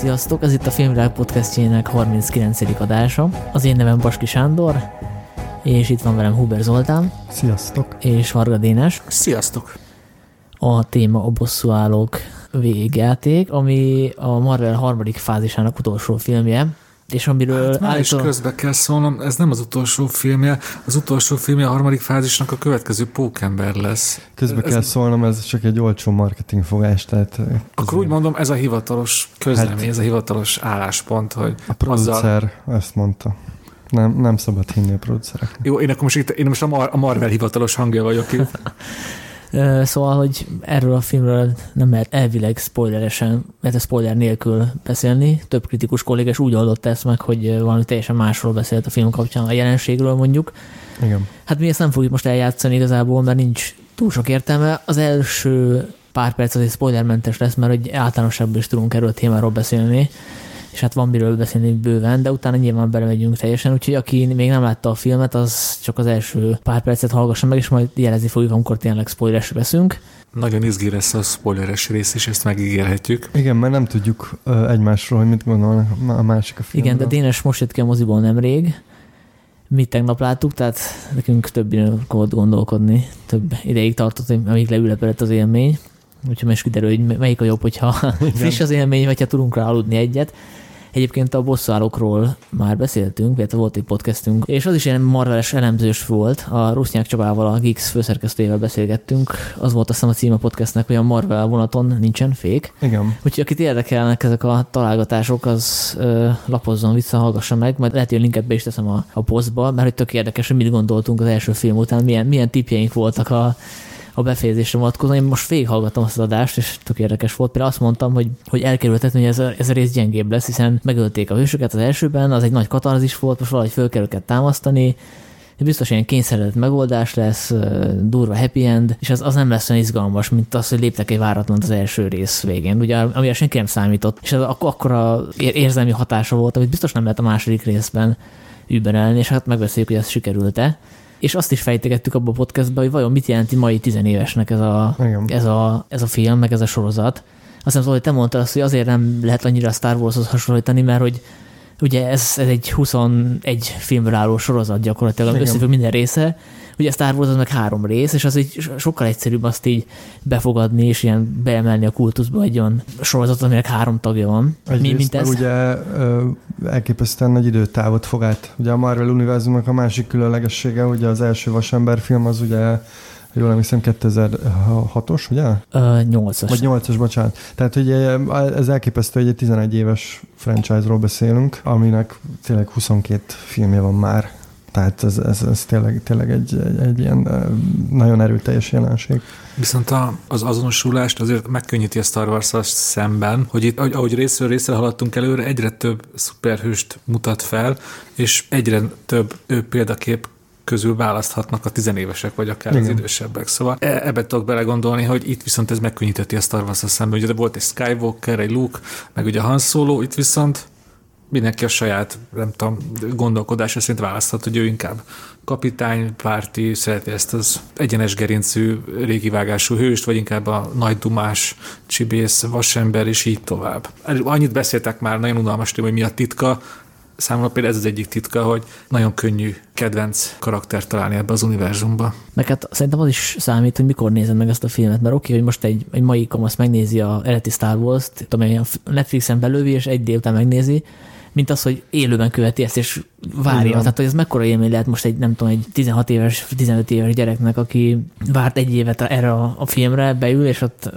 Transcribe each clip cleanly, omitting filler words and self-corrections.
Sziasztok, ez itt a Filmvilág podcastjének 39. adása. Az én nevem Baski Sándor, és itt van velem Huber Zoltán. Sziasztok. És Varga Dénes. Sziasztok. A téma a bosszúállók végjáték, ami a Marvel harmadik fázisának utolsó filmje. És amiről hát már is közbe kell szólnom, ez nem az utolsó filmje, az utolsó filmje a harmadik fázisnak a következő Pókember lesz. Közbe kell szólnom, ez csak egy olcsó marketing fogás, tehát... Akkor úgy mondom, ez a hivatalos közlemény, hát, ez a hivatalos álláspont, hogy... A producer ezt mondta. Nem szabad hinni a producereknek. Jó, én akkor most a Marvel hivatalos hangja vagyok itt. Szóval, hogy erről a filmről nem lehet elvileg spoileresen, mert a spoiler nélkül beszélni. Több kritikus kollégás úgy oldotta ezt meg, hogy valami teljesen másról beszélt a film kapcsán, a jelenségről mondjuk. Igen. Hát mi ezt nem fogjuk most eljátszani igazából, mert nincs túl sok értelme. Az első pár perc azért spoilermentes lesz, mert hogy általánosabb is tudunk erről a témáról beszélni, és hát van miről beszélni bőven, de utána nyilván belemegyünk teljesen, úgyhogy aki még nem látta a filmet, az csak az első pár percet hallgassa meg, és majd jelezni fogjuk, amikor tényleg spoileres veszünk. Nagyon izgi lesz a spoileres rész, és ezt megígérhetjük. Igen, mert nem tudjuk egymásról, hogy mit gondolnak a másik a filmről. Igen, de Dénes most jött ki a moziból nemrég, mi tegnap láttuk, tehát nekünk több időt volt gondolkodni, több ideig tartott, amíg leülepedett az élmény, úgyhogy most kiderül, hogy melyik a jobb, hogyha friss az élmény, vagy ha tudunk rá aludni egyet. Egyébként a bosszúállókról már beszéltünk, mert volt egy podcastünk, és az is ilyen marveles elemzős volt. A Rusznyák Csabával, a Geeks főszerkesztőjével beszélgettünk. Az volt aztán a cím a podcastnek, hogy a Marvel vonaton nincsen fék. Igen. Úgyhogy akit érdekelnek ezek a találgatások, az lapozzon vissza, hallgassa meg, majd lehet, hogy a linket be is teszem a posztba, mert hogy tök érdekes, hogy mit gondoltunk az első film után, milyen tippjeink voltak a befejezésre vonatkozóan. Én most végighallgattam azt az adást, és tök érdekes volt. Például azt mondtam, hogy elkerülhetetlen, hogy ez a rész gyengébb lesz, hiszen megölték a hősöket az elsőben, az egy nagy katarzis volt, most valahogy föl kell őket támasztani. Biztos ilyen kényszerített megoldás lesz, durva happy end, és az nem lesz olyan izgalmas, mint az, hogy léptek egy váratlant az első rész végén, ugye, amire senki nem számított. És ez akkora érzelmi hatása volt, amit biztos nem lehet a második részben überelni, és hát megbeszéljük, hogy ez sikerült-e. És azt is fejtegettük abba a podcastben, hogy vajon mit jelenti mai 10 évesnek ez a film, meg ez a sorozat. Azt hiszem, hogy te mondtad azt, hogy azért nem lehet annyira a Star Warshoz hasonlítani, mert hogy ugye ez egy 21 filmből álló sorozat gyakorlatilag, összefügg minden része. Ugye a Star Wars az meg 3 rész, és az így sokkal egyszerűbb azt így befogadni, és ilyen beemelni a kultuszba egy olyan sorozat, aminek 3 tagja van. Egyrészt meg ugye elképesztően nagy időtávot fog át. Ugye a Marvel univerzumnak a másik különlegessége, hogy az első Vasember film az ugye, jól emlékszem, 2006-os, ugye? 8-as. Vagy 8-as, bocsánat. Tehát ugye ez elképesztő, hogy egy 11 éves franchise-ról beszélünk, aminek tényleg 22 filmje van már. Tehát ez tényleg egy ilyen nagyon erőteljes jelenség. Viszont az azonosulást azért megkönnyíti a Star Wars-szal szemben, hogy itt, ahogy részről részre haladtunk előre, egyre több szuperhőst mutat fel, és egyre több példakép közül választhatnak a 10 évesek, vagy akár igen, az idősebbek. Szóval ebbe tudok belegondolni, hogy itt viszont ez megkönnyíteti a Star Wars-szal szemben. Ugye volt egy Skywalker, egy Luke, meg ugye Han Solo, itt viszont mindenki a saját, nem tudom, gondolkodása szerint választhat, hogy ő inkább kapitánypárti, szereti ezt az egyenes gerincű, régivágású hőst, vagy inkább a nagy dumás, csibész, vasember, és így tovább. Annyit beszéltek már, nagyon unalmas téma, hogy mi a titka. Számomra például ez az egyik titka, hogy nagyon könnyű kedvenc karaktert találni ebbe az univerzumba. Meg hát szerintem az is számít, hogy mikor nézed meg ezt a filmet, mert oké, hogy most egy mai kamasz megnézi a eredeti Star Wars-t, amely a Netflixen belővi, és egy délután megnézi, mint az, hogy élőben követi ezt, és várja. Tehát, hogy ez mekkora élmény lehet most egy, nem tudom, egy 16 éves, 15 éves gyereknek, aki várt 1 évet erre a filmre, beül, és ott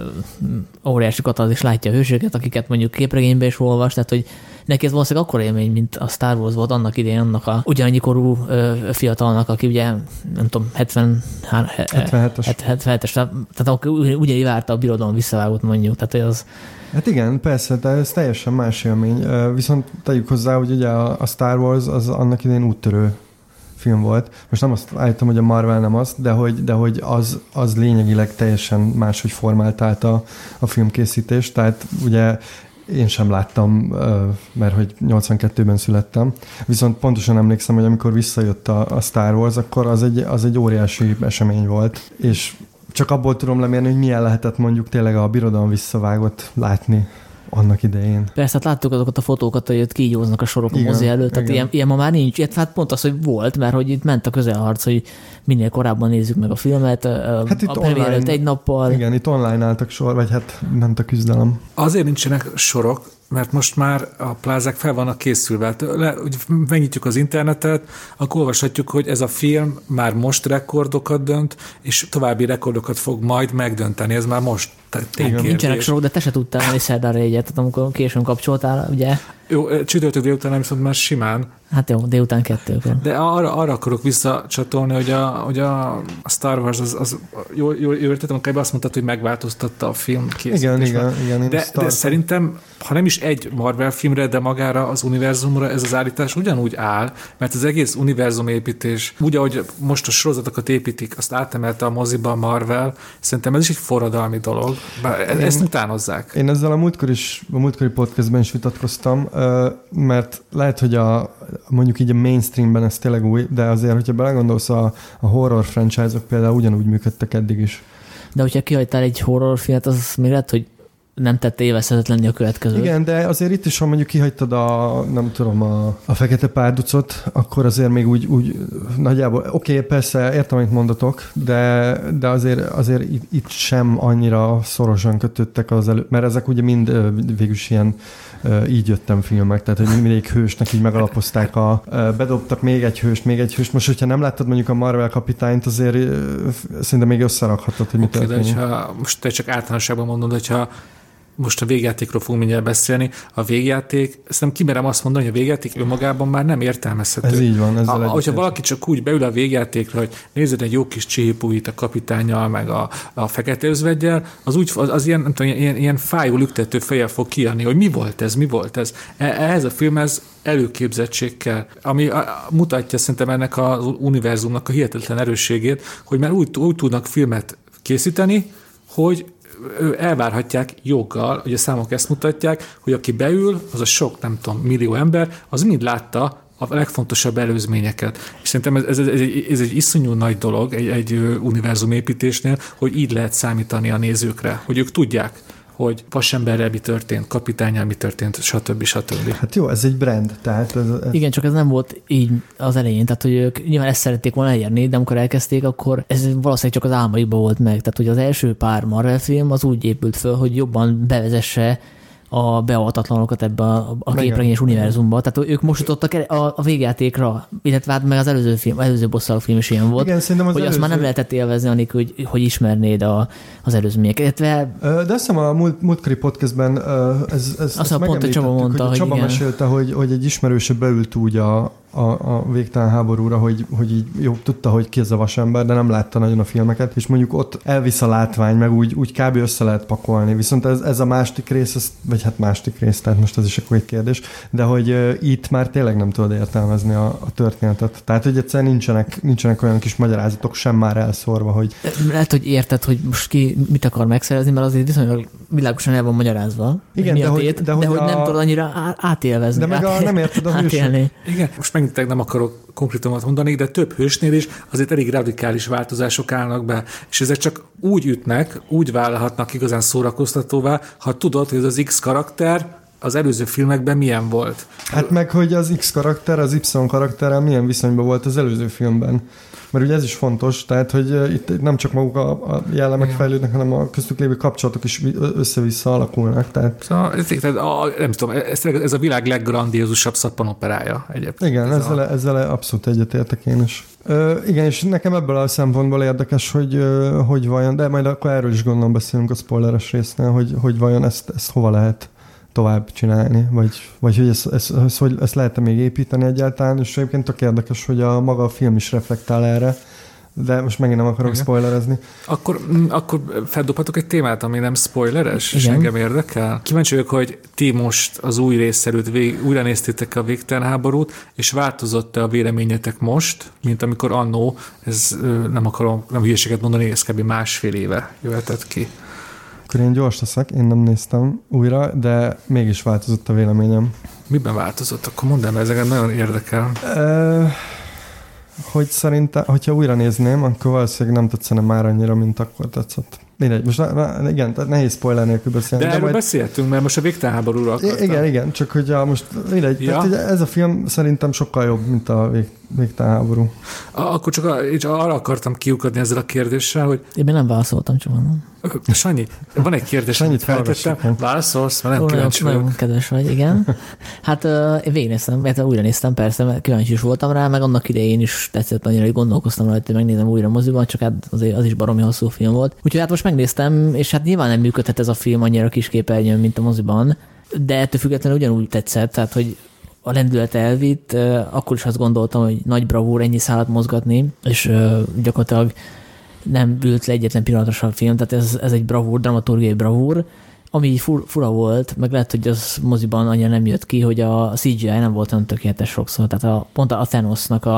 óriási katarzis is látja a hősöket, akiket mondjuk képregényben is olvas, tehát, hogy neki ez valószínűleg akkora élmény, mint a Star Wars volt annak idején, annak a ugyanannyi korú fiatalnak, aki ugye, nem tudom, 77-es, tehát ugyanígy várta a birodalom visszavágót mondjuk, tehát, hogy az... Hát igen, persze, de ez teljesen más élmény. Viszont tegyük hozzá, hogy ugye a Star Wars az annak idején úttörő film volt. Most nem azt állítom, hogy a Marvel nem az, de hogy az lényegileg teljesen máshogy formáltált a filmkészítést. Tehát ugye én sem láttam, mert hogy 82-ben születtem. Viszont pontosan emlékszem, hogy amikor visszajött a Star Wars, akkor az egy óriási esemény volt. És csak abból tudom lemérni, hogy milyen lehetett mondjuk tényleg a birodalom visszavágott látni annak idején. Persze, hát láttuk azokat a fotókat, hogy ott kígyóznak a sorok a mozi előtt, tehát ilyen ma már nincs. Hát pont az, hogy volt, mert hogy itt ment a közelharc, hogy minél korábban nézzük meg a filmet, hát a premier előtt egy nappal. Igen, itt online álltak sor, vagy hát ment a küzdelem. Azért nincsenek sorok, mert most már a plázák fel vannak készülve. Megnyitjuk az internetet, akkor olvashatjuk, hogy ez a film már most rekordokat dönt, és további rekordokat fog majd megdönteni. Ez már most ténykérdés. Nincsenek sorok, de te se tudtál menni szerdára egyet, tehát amikor későn kapcsoltál, ugye? Jó, csütörtök délután, viszont már simán. Hát jó, délután 2-kor. De arra akarok visszacsatolni, hogy a Star Wars, az jól értettem, akkor azt mondtad, hogy megváltoztatta a film készítésben. Igen. De szerintem, ha nem is egy Marvel filmre, de magára az univerzumra ez az állítás ugyanúgy áll, mert az egész univerzumépítés, úgy, ahogy most a sorozatokat építik, azt átemelte a moziba a Marvel, szerintem ez is egy forradalmi dolog. Ezt utánozzák. Én ezzel a múltkori podcastben is vitatkoztam, mert lehet, hogy mondjuk így a mainstreamben ez tényleg új, de azért, hogyha belegondolsz, a horror franchise-ok például ugyanúgy működtek eddig is. De hogyha kihagytál egy horrorfilmet, az még lehet, hogy nem tette élvezhetetlenni a következőt. Igen, de azért itt is, ha mondjuk kihagytad a Fekete Párducot, akkor azért még úgy nagyjából, oké, persze, értem, amit mondatok, de azért itt sem annyira szorosan kötöttek az előtt, mert ezek ugye mind végülis ilyen így jöttem filmek, tehát hogy mindig hősnek így megalapozták, bedobtak még egy hőst. Most, hogyha nem láttad mondjuk a Marvel kapitányt, azért szerintem még összerakhatod, hogy mit történik. Most te csak általánosságban mondod, hogyha most a végjátékról fogunk mindjárt beszélni. A végjáték, szerintem kimerem azt mondani, hogy a végjáték önmagában már nem értelmezhető. Ez így van. Hogyha valaki csak úgy beül a végjátékra, hogy nézed egy jó kis csihipújit a kapitánnyal, meg a Fekete Özveggyel, az ilyen, nem tudom, ilyen fájó lüktető fejjel fog kijönni, hogy mi volt ez. Ehhez a filmhez előképzettség kell, ami mutatja szerintem ennek az univerzumnak a hihetetlen erősségét, hogy már úgy tudnak filmet készíteni, hogy elvárhatják joggal, hogy a számok ezt mutatják, hogy aki beül, az a sok, nem tudom, millió ember, az mind látta a legfontosabb előzményeket. És szerintem ez egy iszonyú nagy dolog egy univerzumépítésnél, hogy így lehet számítani a nézőkre, hogy ők tudják, hogy Vasemberrel mi történt, kapitánnyal mi történt, stb. Hát jó, ez egy brand. Tehát ez... Igen, csak ez nem volt így az elején, tehát hogy ők nyilván ezt szerették volna elérni, de amikor elkezdték, akkor ez valószínűleg csak az álmaikban volt meg. Tehát hogy az első pár Marvel film az úgy épült föl, hogy jobban bevezesse a beavattatlanokat ebbe a képregényes univerzumba. Tehát ők most jutottak a végjátékra, illetve meg az előző film, előző bosszalók film is ilyen volt. Igen, szerintem az hogy előző... azt már nem lehetett élvezni, anélkül, hogy ismernéd az előzményeket. Illetve... De azt hiszem a múltkori podcastben ezt megemlítettük, Csaba mondta, hogy Csaba mesélte, hogy egy ismerőse beült úgy a végtelen háborúra, hogy így jó, tudta, hogy ki ez a Vasember, de nem látta nagyon a filmeket, és mondjuk ott elvisz a látvány, meg úgy kb. Össze lehet pakolni. Viszont ez a másik rész, tehát most ez is akkor egy kérdés, de hogy itt már tényleg nem tudod értelmezni a történetet. Tehát, hogy egyszerűen nincsenek olyan kis magyarázatok sem már elszórva, hogy... Lehet, hogy érted, hogy most ki mit akar megszerezni, mert azért viszonylag világosan el van magyarázva. Igen, de hogy nem tudod annyira átélvezni. De meg nem érted a hősét. Igen, most nem akarok konkrétumot mondani, de több hősnél is azért elég radikális változások állnak be, és ezek csak úgy ütnek, úgy válhatnak igazán szórakoztatóvá, ha tudod, hogy ez az X karakter az előző filmekben milyen volt. Hát meg, hogy az X karakter, az Y karakterrel milyen viszonyban volt az előző filmben. Mert ugye ez is fontos, tehát, hogy itt nem csak maguk a jellemek fejlődnek, hanem a köztük lévő kapcsolatok is össze-vissza alakulnak. Tehát... Szóval, nem tudom, ez a világ leggrandiózusabb szappanoperája egyébként. Igen, ezzel abszolút egyetértek én is. Igen, és nekem ebből a szempontból érdekes, hogy vajon, de majd akkor erről is gondolom beszélünk a spoileres résznél, hogy vajon ezt hova lehet tovább csinálni, vagy hogy ezt lehet-e még építeni egyáltalán, és egyébként tök érdekes, hogy maga a film is reflektál erre, de most megint nem akarok spoilerezni. Akkor feldobhatok egy témát, ami nem spoileres, és engem érdekel. Kíváncsi vagyok, hogy ti most az új rész előtt újra néztétek a végtelen háborút, és változott-e a véleményetek most, mint amikor annó, ez nem akarom, nem hülyeséget mondani, ez kb. Másfél éve jöhetett ki. Akkor én gyors leszek, én nem néztem újra, de mégis változott a véleményem. Miben változott? Akkor mondd el, mert ezeket nagyon érdekel. Hogy szerintem, hogyha újra nézném, akkor valószínűleg nem tetszene már annyira, mint akkor tetszett. Mindegy, most igen, nehéz spoiler nélkül beszélni. De erről majd... beszéltünk, mert most a végtelenháborúra akartam. Igen, csak hogy most mindegy, ja. Tehát ez a film szerintem sokkal jobb, mint a végtelenháború. Akkor csak arra akartam kiukadni ezzel a kérdéssel, hogy... Én még nem válaszoltam, csak nem. Sanyi, van egy kérdés, amit feltettem. Válaszolsz, mert nem kíváncsi vagyok. Nagyon kedves vagy, igen. Hát én végignéztem, mert újra néztem, persze, mert kíváncsi is voltam rá, meg annak idején is tetszett annyira, hogy gondolkoztam rajta, hogy megnézem újra moziban, csak hát az is baromi hosszú film volt. Úgyhogy hát most megnéztem, és hát nyilván nem működhet ez a film annyira kis képernyőn, mint a moziban, de ettől függetlenül ugyanúgy tetszett, tehát hogy a lendület elvitt, akkor is azt gondoltam, hogy nagy bravúr ennyi szállat mozgatni, és gyakorlatilag nem ült le egyetlen pillanatosan a film, tehát ez egy bravúr, dramaturgiai bravúr, ami fura volt, meg lehet, hogy az moziban annyira nem jött ki, hogy a CGI nem volt olyan tökéletes sokszor, tehát pont a Thanosnak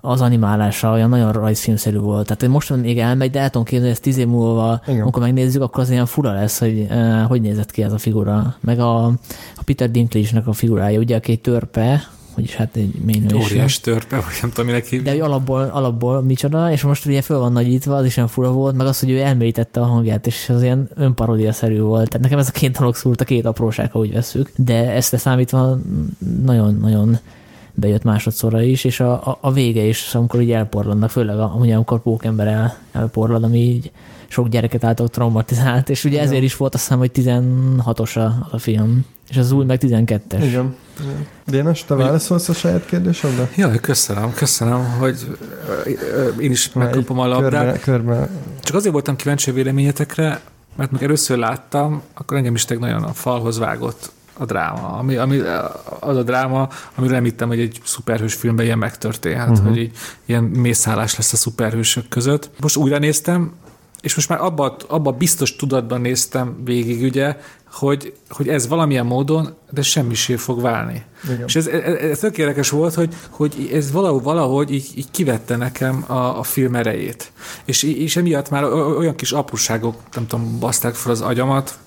az animálása olyan nagyon rajzfilmszerű volt. Tehát most még elmegy, de el tudom képzelni, ezt 10 év múlva, amikor megnézzük, akkor az ilyen fura lesz, hogy hogy nézett ki ez a figura. Meg a Peter Dinklage-nek a figurája, ugye, aki egy törpe, vagyis hát egy ménylőség. Óriás törpe, vagy nem tudom, minek hívják. De hogy alapból micsoda, és most ugye föl van nagyítva, az is olyan fura volt, meg az, hogy ő elmélyítette a hangját, és az ilyen önparódiaszerű volt. Tehát nekem ez a két dolog szúrt, a két apróság, ha úgy veszük. De ezt leszámítva nagyon-nagyon bejött másodszorra is, és a vége is, amikor így elporladnak, főleg amikor Pókember elporlad, ami így sok gyereket által traumatizált, és ugye ezért is volt, azt hiszem, hogy 16-os a film, és az új meg 12-es. Igen. Dénes, te válaszolsz a saját kérdésedre? Jaj, köszönöm, hogy én is megkapom a labdát. Körbe. Csak azért voltam kíváncsi a véleményetekre, mert amikor először láttam, akkor engem is nagyon a falhoz vágott a dráma. Az a dráma, amiről említem, hogy egy szuperhős filmben ilyen megtörténhet, hogy így, ilyen mészállás lesz a szuperhősök között. Most újra néztem, és most már abba biztos tudatban néztem végig, ugye, hogy ez valamilyen módon, de semmisé fog válni. Igen. És ez tök érdekes volt, hogy ez valahogy így kivette nekem a film erejét. És emiatt már olyan kis apróságok, nem tudom, baszták fel az agyamat,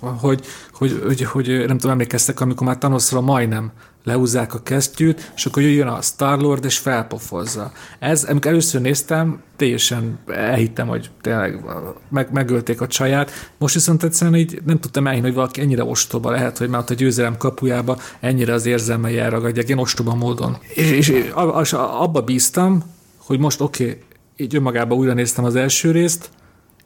hogy nem tudom, emlékeztek, amikor már Thanosra majdnem lehúzzák a kesztyűt, és akkor jön a Star-Lord, és felpofozza. Ez, amikor először néztem, teljesen elhittem, hogy tényleg megölték a csaját. Most viszont egyszerűen így nem tudtam elhinni, hogy valaki ennyire ostoba lehet, hogy már ott a győzelem kapujába ennyire az érzelmei elragadják, ilyen ostoba módon. És abba bíztam, hogy most oké, így önmagában újra néztem az első részt,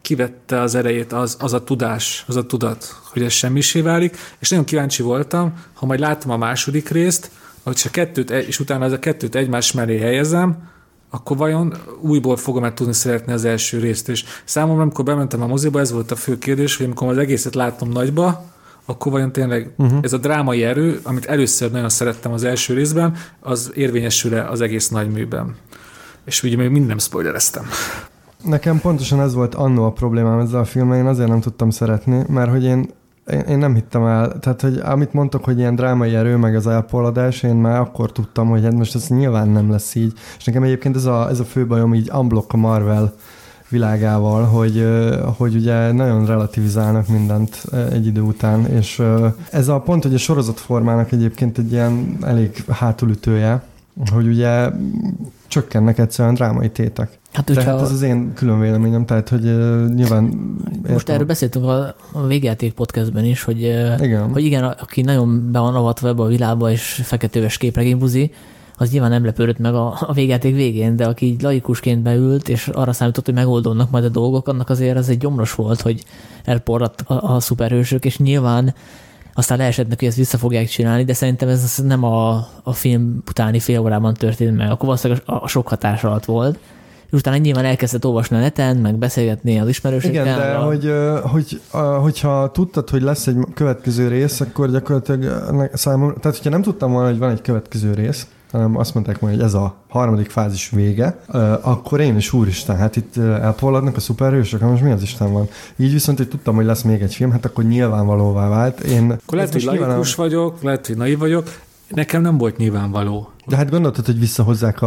kivette az erejét az a tudás, az a tudat, hogy ez semmisé válik, és nagyon kíváncsi voltam, ha majd látom a második részt, hogyha és utána ez a kettőt egymás mellé helyezem, akkor vajon újból fogom-e tudni szeretni az első részt. És számomra, amikor bementem a moziba, ez volt a fő kérdés, hogy amikor az egészet látom nagyba, akkor vajon tényleg ez a drámai erő, amit először nagyon szerettem az első részben, az érvényesül-e az egész nagyműben. És ugye még mind nem spoilereztem. Nekem pontosan ez volt annó a problémám ezzel a filmmel, én azért nem tudtam szeretni, mert hogy én nem hittem el, tehát hogy amit mondtok, hogy ilyen drámai erő, meg az elporladás, én már akkor tudtam, hogy hát most ez nyilván nem lesz így, és nekem egyébként ez a fő bajom így unblock a Marvel világával, hogy ugye nagyon relativizálnak mindent egy idő után, és ez a pont, hogy a sorozatformának egyébként egy ilyen elég hátulütője, hogy ugye csökkennek egyszerűen drámai tétek. Hát, tehát ez az én külön véleményem, tehát hogy nyilván... Most erről beszéltünk a végjáték podcastben is, hogy igen, aki nagyon be van avatva ebbe a világba, és feketeöves képregénybuzi, az nyilván nem lepődött meg a végjáték végén, de aki így laikusként beült, és arra számított, hogy megoldódnak majd a dolgok, annak azért az egy gyomros volt, hogy elporradt a szuperhősök, és nyilván aztán leesett neki, hogy ezt vissza fogják csinálni, de szerintem ez nem a film utáni fél órában történt meg, akkor valószínűleg a sok hatás alatt volt. És utána nyilván elkezdett olvasni a neten, meg beszélgetni az ismerősökkel. Igen, de hogyha tudtad, hogy lesz egy következő rész, akkor gyakorlatilag számomra, tehát hogyha nem tudtam volna, hogy van egy következő rész, hanem azt mondták majd, hogy ez a harmadik fázis vége, akkor én is úristen, hát itt elporladnak a szuperhősök, most mi az Isten van? Így viszont, hogy tudtam, hogy lesz még egy film, hát akkor nyilvánvalóvá vált. Akkor lehet, hogy laikus vagyok, lehet, hogy naiv vagyok, nekem nem volt nyilvánvaló. De hát gondoltad, hogy visszahozzák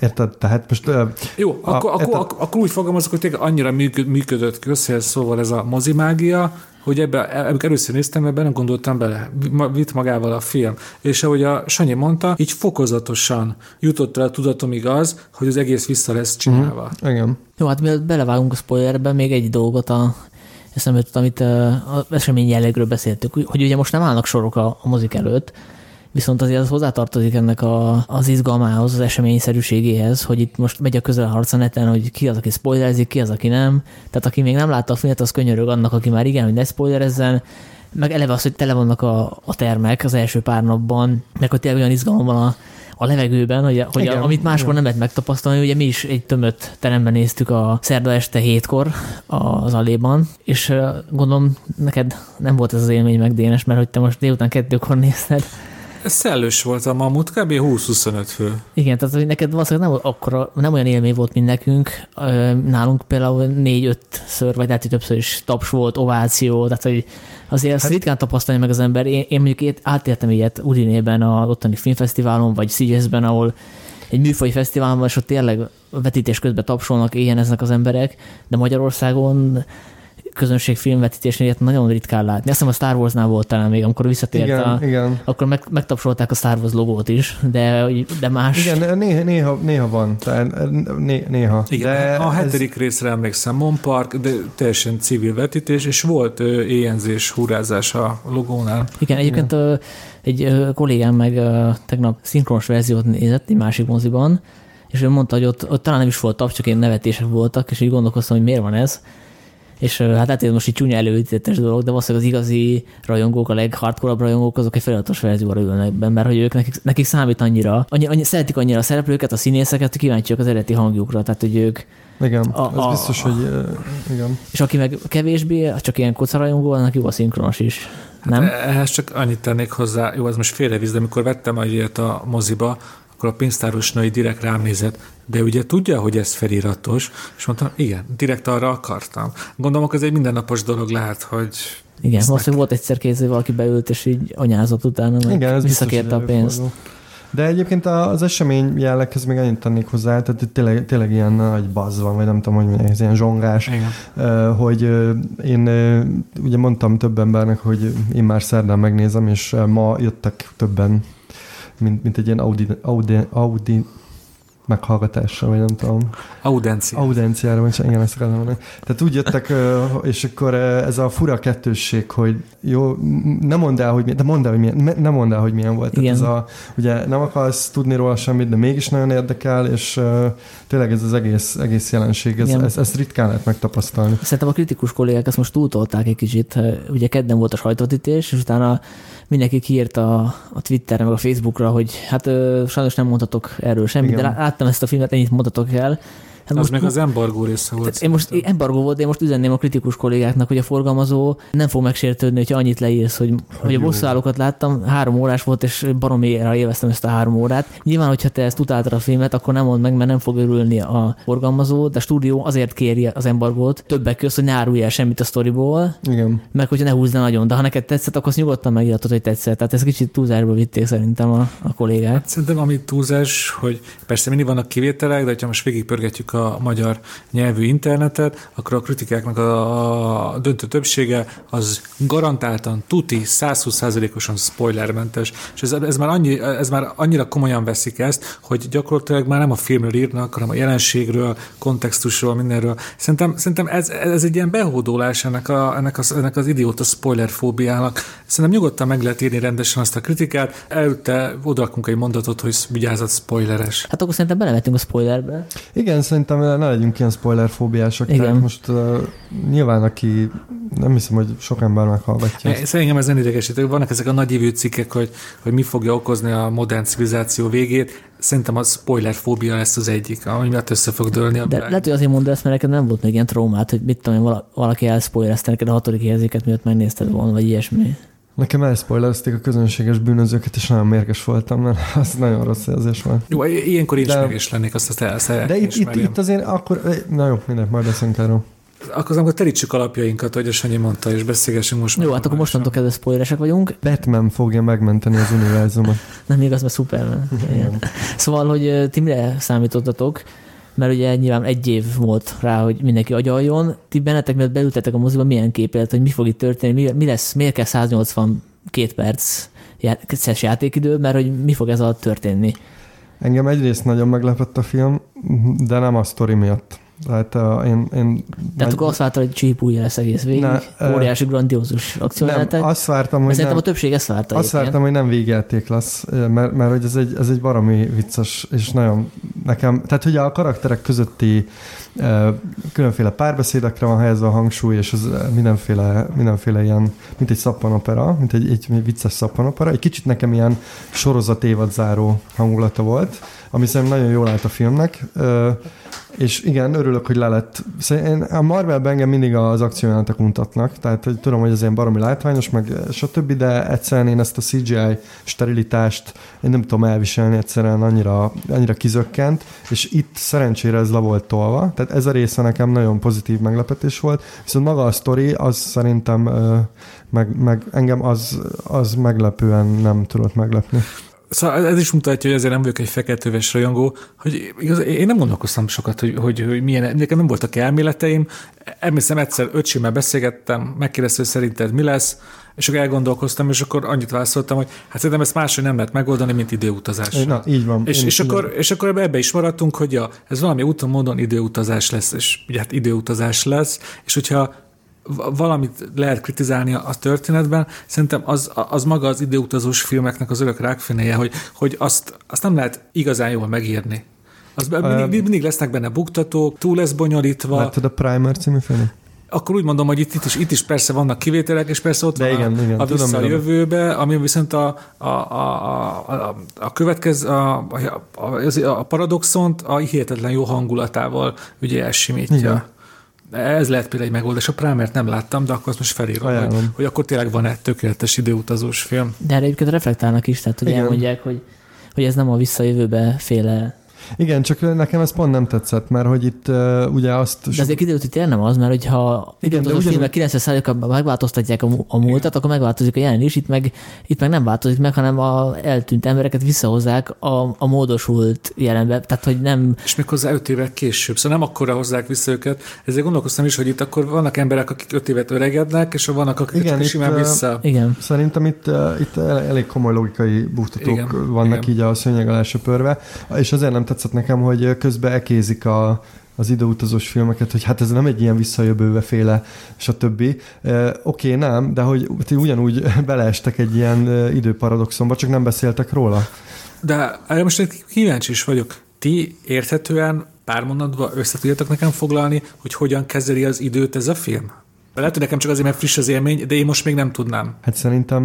érted? Tehát most... Jó, akkor úgy fogalmazok, hogy tényleg annyira működött közszél, szóval ez a mozimágia, hogy ebben először néztem, ebben nem gondoltam bele, vitt magával a film. És ahogy a Sanyi mondta, így fokozatosan jutott rá a tudatomig az, hogy az egész vissza lesz csinálva. Mm, igen. Jó, hát belevágunk a spoilerbe, még egy dolgot eszembe jutott, amit az esemény jellegről beszéltük, hogy ugye most nem állnak sorok a mozik előtt, viszont azért az hozzátartozik ennek az izgalmához, az eseményszerűségéhez, hogy itt most megy a közelharc a neten, hogy ki az, aki spoilerezik, ki az, aki nem. Tehát aki még nem látta a filmet, az könyörög annak, aki már igen, hogy ne spoilerezzen. Meg eleve az, hogy tele vannak a termek az első pár napban, meg hogy tényleg olyan izgalom van a levegőben, hogy igen, amit máskor nem lehet megtapasztalni, ugye mi is egy tömött teremben néztük a szerda este 7-kor az Aléban, és gondolom neked nem volt ez az élmény meg, Dénes, mert hogy te most délután 2-kor nézted. Szellős volt a Mamut, kb. 20-25 fő. Igen, tehát hogy neked valószínűleg nem olyan élmény volt, mint nekünk. Nálunk például 4-5-ször, vagy lehet, hogy többször is taps volt, ováció, tehát hogy azért ezt ritkán tapasztalja meg az ember. Én mondjuk átéltem ilyet Udinében, az ottani filmfesztiválon, vagy Szigyeszben, ahol egy műfaji fesztiválon van, és ott tényleg vetítés közben tapsolnak, éjjeneznek az emberek, de Magyarországon közönségfilmvetítésnél ilyet nagyon ritkán látni. Azt hiszem a Star Warsnál volt talán még, amikor visszatért, igen. Akkor megtapsolták a Star Wars logót is, de más. Igen, néha van. Néha. Igen, de a hetedik részre emlékszem, Monpark, de teljesen civil vetítés, és volt éjenzés, hurrázás a logónál. Igen, egyébként egy kollégám meg tegnap szinkronos verziót nézett egy másik moziban, és ő mondta, hogy ott talán nem is volt taps, csak ilyen nevetések voltak, és így gondolkoztam, hogy miért van ez. És hát látod, most így csúnya előítéletes dolog, de valószínűleg az igazi rajongók, a leghardcore-abb rajongók, azok egy feladatos verzióra ülnek be, mert hogy ők nekik számít annyira, szeretik annyira a szereplőket, a színészeket, hogy kíváncsiak az eredeti hangjukra, tehát hogy ők... Igen, ez biztos, hogy igen. És aki meg kevésbé, csak ilyen kocarajongó, annak jó a szinkronos is, nem? Hát ehhez csak annyit tennék hozzá, jó, ez most félrevisz, de amikor vettem egyet a moziba, akkor a pénztárosnai direkt rám nézett, de ugye tudja, hogy ez feliratos, és mondtam, igen, direkt arra akartam. Gondolom, hogy ez egy mindennapos dolog lehet, hogy... Igen, most volt egyszer-kétszer valaki beült, és így anyázott utána, meg visszakérte a pénzt. De egyébként az esemény jelleghez még annyit tennék hozzá, tehát itt tényleg ilyen nagy buzz van, vagy nem tudom, hogy mondják, ez ilyen zsongás, hogy én ugye mondtam több embernek, hogy én már szerdán megnézem, és ma jöttek többen, mint egy ilyen Audi meghallgatásra, vagy nem tudom. Audenciára, vagy sem, igen, ezt akartam mondani. Tehát úgy jöttek, és akkor ez a fura kettősség, hogy jó, nem mondd el, hogy milyen, de mondd el, hogy milyen, nem mondd el, hogy milyen volt. Tehát ez ugye nem akarsz tudni róla semmit, de mégis nagyon érdekel, és tényleg ez az egész jelenség, ezt ritkán lehet megtapasztalni. Szerintem a kritikus kollégák ezt most túltolták egy kicsit. Ugye kedden volt a sajtótítés, és utána mindenki kiírt a Twitterre, meg a Facebookra, hogy hát sajnos nem mondhatok erről semmit, de láttam ezt a filmet, ennyit mondhatok el. Hát most meg az embargó része volt. Én most üzenném a kritikus kollégáknak, hogy a forgalmazó nem fog megsértődni, hogyha annyit leírsz, hogy a bosszúállókat láttam, 3 órás volt, és baromira élveztem ezt a 3 órát. Nyilván, hogyha te ezt utáltad a filmet, akkor nem mondd meg, mert nem fog örülni a forgalmazó, de a stúdió azért kéri az embargót többek között, hogy ne árulj el semmit a sztoriból, meg hogyha ne húzd le nagyon. De ha neked tetszett, akkor azt nyugodtan megírhatod, hogy tetszett. Tehát ez kicsit túlzásba vitték szerintem a kollégák. Hát szerintem ami túlzás, hogy persze mindig vannak kivételek, de ha most végigpörgetjük a magyar nyelvű internetet, akkor a kritikáknak a döntő többsége az garantáltan tuti 120%-osan spoilermentes, és ez már annyira komolyan veszik ezt, hogy gyakorlatilag már nem a filmről írnak, hanem a jelenségről, kontextusról, mindenről. Szerintem ez egy ilyen behódolás ennek az idióta spoilerfóbiának. Szerintem nyugodtan meg lehet írni rendesen azt a kritikát, előtte odarakunk egy mondatot, hogy vigyázat, spoileres. Hát akkor szerintem belevetünk a spoilerbe. Igen, szerintem ne legyünk ilyen spoilerfóbiások, tehát most nyilván aki, nem hiszem, hogy sok ember meghallgatja. Szerintem ez nem idegesítő. Vannak ezek a nagyívű cikkek, hogy mi fogja okozni a modern civilizáció végét. Szerintem a spoilerfóbia lesz az egyik, ami miatt össze fog dőlni. De lehet, hogy azért mondod ezt, mert neked nem volt még ilyen traumát, hogy mit tudom én, valaki elspoilerezte neked a 6. érzéket, miatt megnézted volna, vagy ilyesmi. Nekem elspoilerezték a közönséges bűnözőket, és nagyon mérges voltam, mert az nagyon rossz érzés volt. Jó, ilyenkor én is mérges lennék, azt elszeretném. De itt azért akkor... Na jó, mindent, majd beszélünk erről. Akkor terítsük alapjainkat, hogy a Sanyi mondta, és beszélgessünk most. Jó, hát akkor mostantól kezdve spoileresek vagyunk. Batman fogja megmenteni az univerzumot. Nem igaz, mert Superman. Szóval, hogy ti mire számítottatok? mert ugye nyilván egy év volt rá, hogy mindenki agyaljon. Ti bennetek, mert beültetek a moziba, milyen képet, hogy mi fog itt történni, mi lesz, miért kell 182 perc játékidő, mert hogy mi fog ez alatt történni? Engem egyrészt nagyon meglepett a film, de nem a sztori miatt. Tehát akkor azt vártam, hogy csípulja lesz egész végig. Óriási, grandiózus akciójáték. Azt vártam, hogy szerintem a többség ezt várta. Azt vártam, hogy nem végjáték lesz, mert hogy ez egy baromi vicces, és nagyon nekem... Tehát ugye a karakterek közötti különféle párbeszédekre van helyezve a hangsúly, és az mindenféle ilyen, mint egy szappanopera, mint egy vicces szappanopera. Egy kicsit nekem ilyen sorozatévadzáró hangulata volt, ami szerintem nagyon jól állt a filmnek, és igen, örülök, hogy lelett. A Marvelben engem mindig az akciójelenetek untatnak, tehát hogy tudom, hogy ez ilyen baromi látványos, meg stb., de egyszerűen én ezt a CGI sterilitást én nem tudom elviselni, egyszerűen annyira kizökkent, és itt szerencsére ez le volt tolva, tehát ez a része nekem nagyon pozitív meglepetés volt, viszont maga a sztori, az szerintem meg engem az meglepően nem tudott meglepni. Szóval ez is mutatja, hogy azért nem vagyok egy feketőves rajongó, hogy igaz, én nem gondolkoztam sokat, hogy milyen, nekem nem voltak elméleteim, emlékszem egyszer öcsémmel beszélgettem, megkérdezte, hogy szerinted mi lesz, és akkor elgondolkoztam, és akkor annyit válaszoltam, hogy hát szerintem ezt máshogy nem lehet megoldani, mint időutazás. Na, így van. És akkor ebbe is maradtunk, hogy ez valami úton módon időutazás lesz, és ugye hát időutazás lesz, és hogyha valamit lehet kritizálni a történetben, szerintem az maga az időutazós filmeknek az örök rákfenéje, hogy azt nem lehet igazán jól megírni. Mindig lesznek benne buktatók, túl lesz bonyolítva. Láttad a Primer című filmet? Akkor úgy mondom, hogy itt is persze vannak kivételek, és persze ott de van igen, a vissza a jövőbe, ami viszont a következő, a paradoxont a hihetetlen jó hangulatával ugye elsimítja. Igen. Ez lehet például egy megoldás. A Primert nem láttam, de akkor azt most felírom, hogy akkor tényleg van-e tökéletes időutazós film. De erre egyébként reflektálnak is, tehát hogy elmondják, hogy ez nem a visszajövőbe féle... Igen, csak nekem ez pont nem tetszett, mert hogy itt ugye azt... De azért kiderült, hogy tényleg nem az, mert hogyha időutazós filmek 90%-ban megváltoztatják a múltat, akkor megváltozik a jelen is, itt meg nem változik meg, hanem a eltűnt embereket visszahozzák a módosult jelenbe, tehát hogy nem... És méghozzá 5 évvel később, szóval nem akkora hozzák vissza őket, ezért gondolkoztam is, hogy itt akkor vannak emberek, akik 5 évet öregednek, és vannak, akik igen, simán vissza. Igen. Szerintem itt elég komoly logikai buktatók vannak így a szőnyeg alá söpörve, és azért nem tetszett nekem, hogy közben ekézik az időutazós filmeket, hogy hát ez nem egy ilyen visszajövőbeféle, stb. Oké, nem, de hogy ugyanúgy beleestek egy ilyen időparadoxonba, csak nem beszéltek róla. De erre most kíváncsi is vagyok. Ti érthetően pár mondatban össze tudjátok nekem foglalni, hogy hogyan kezeli az időt ez a film? Lehet, hogy nekem csak azért, mert friss az élmény, de én most még nem tudnám. Hát szerintem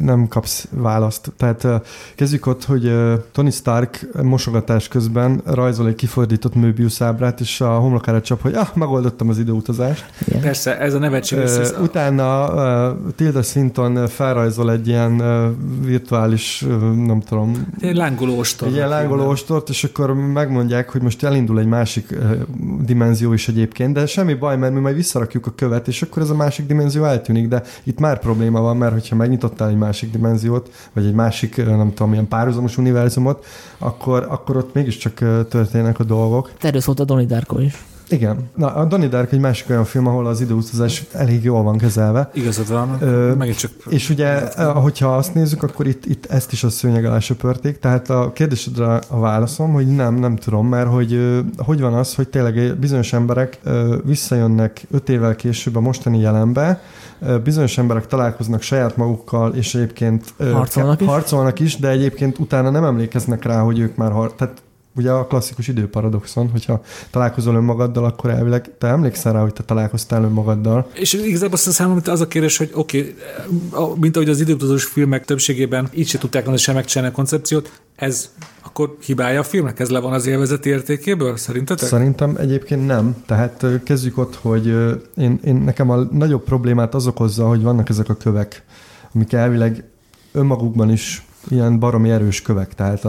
nem kapsz választ. Tehát kezdjük ott, hogy Tony Stark mosogatás közben rajzol egy kifordított Möbius ábrát, és a homlokára csap, hogy megoldottam az időutazást. Igen. Persze, ez a nevetség. Utána Tilda Swinton felrajzol egy ilyen virtuális, nem tudom... Egy lángoló ostort. És akkor megmondják, hogy most elindul egy másik dimenzió is egyébként, de semmi baj, mert mi majd visszarakjuk a követ, és akkor ez a másik dimenzió eltűnik, de itt már probléma van, mert hogyha megnyitottál egy másik dimenziót, vagy egy másik, nem tudom, ilyen párhuzamos univerzumot, akkor ott mégiscsak történnek a dolgok. Erről szólt a Donnie Darko is. Igen. Na, a Donnie Darko egy másik olyan film, ahol az időutazás elég jól van kezelve. Igazad van. És ugye, hogyha azt nézzük, akkor itt ezt is a szőnyeg alá söpörték. Tehát a kérdésedre a válaszom, hogy nem tudom, mert hogy van az, hogy tényleg bizonyos emberek visszajönnek 5 évvel később a mostani jelenbe, bizonyos emberek találkoznak saját magukkal, és egyébként harcolnak is, de egyébként utána nem emlékeznek rá, hogy ők már tehát ugye a klasszikus időparadoxon, hogyha találkozol önmagaddal, akkor elvileg te emlékszel rá, hogy te találkoztál önmagaddal. És igazából számomra az a kérdés, hogy oké, mint ahogy az időutazós filmek többségében így se tudták mondani, sem megcsinálni a koncepciót, ez akkor hibája a filmnek? Ez le van az élvezeti értékéből? Szerintetek? Szerintem egyébként nem. Tehát kezdjük ott, hogy én nekem a nagyobb problémát az okozza, hogy vannak ezek a kövek, amik elvileg önmagukban is ilyen baromi erős kövek, tehát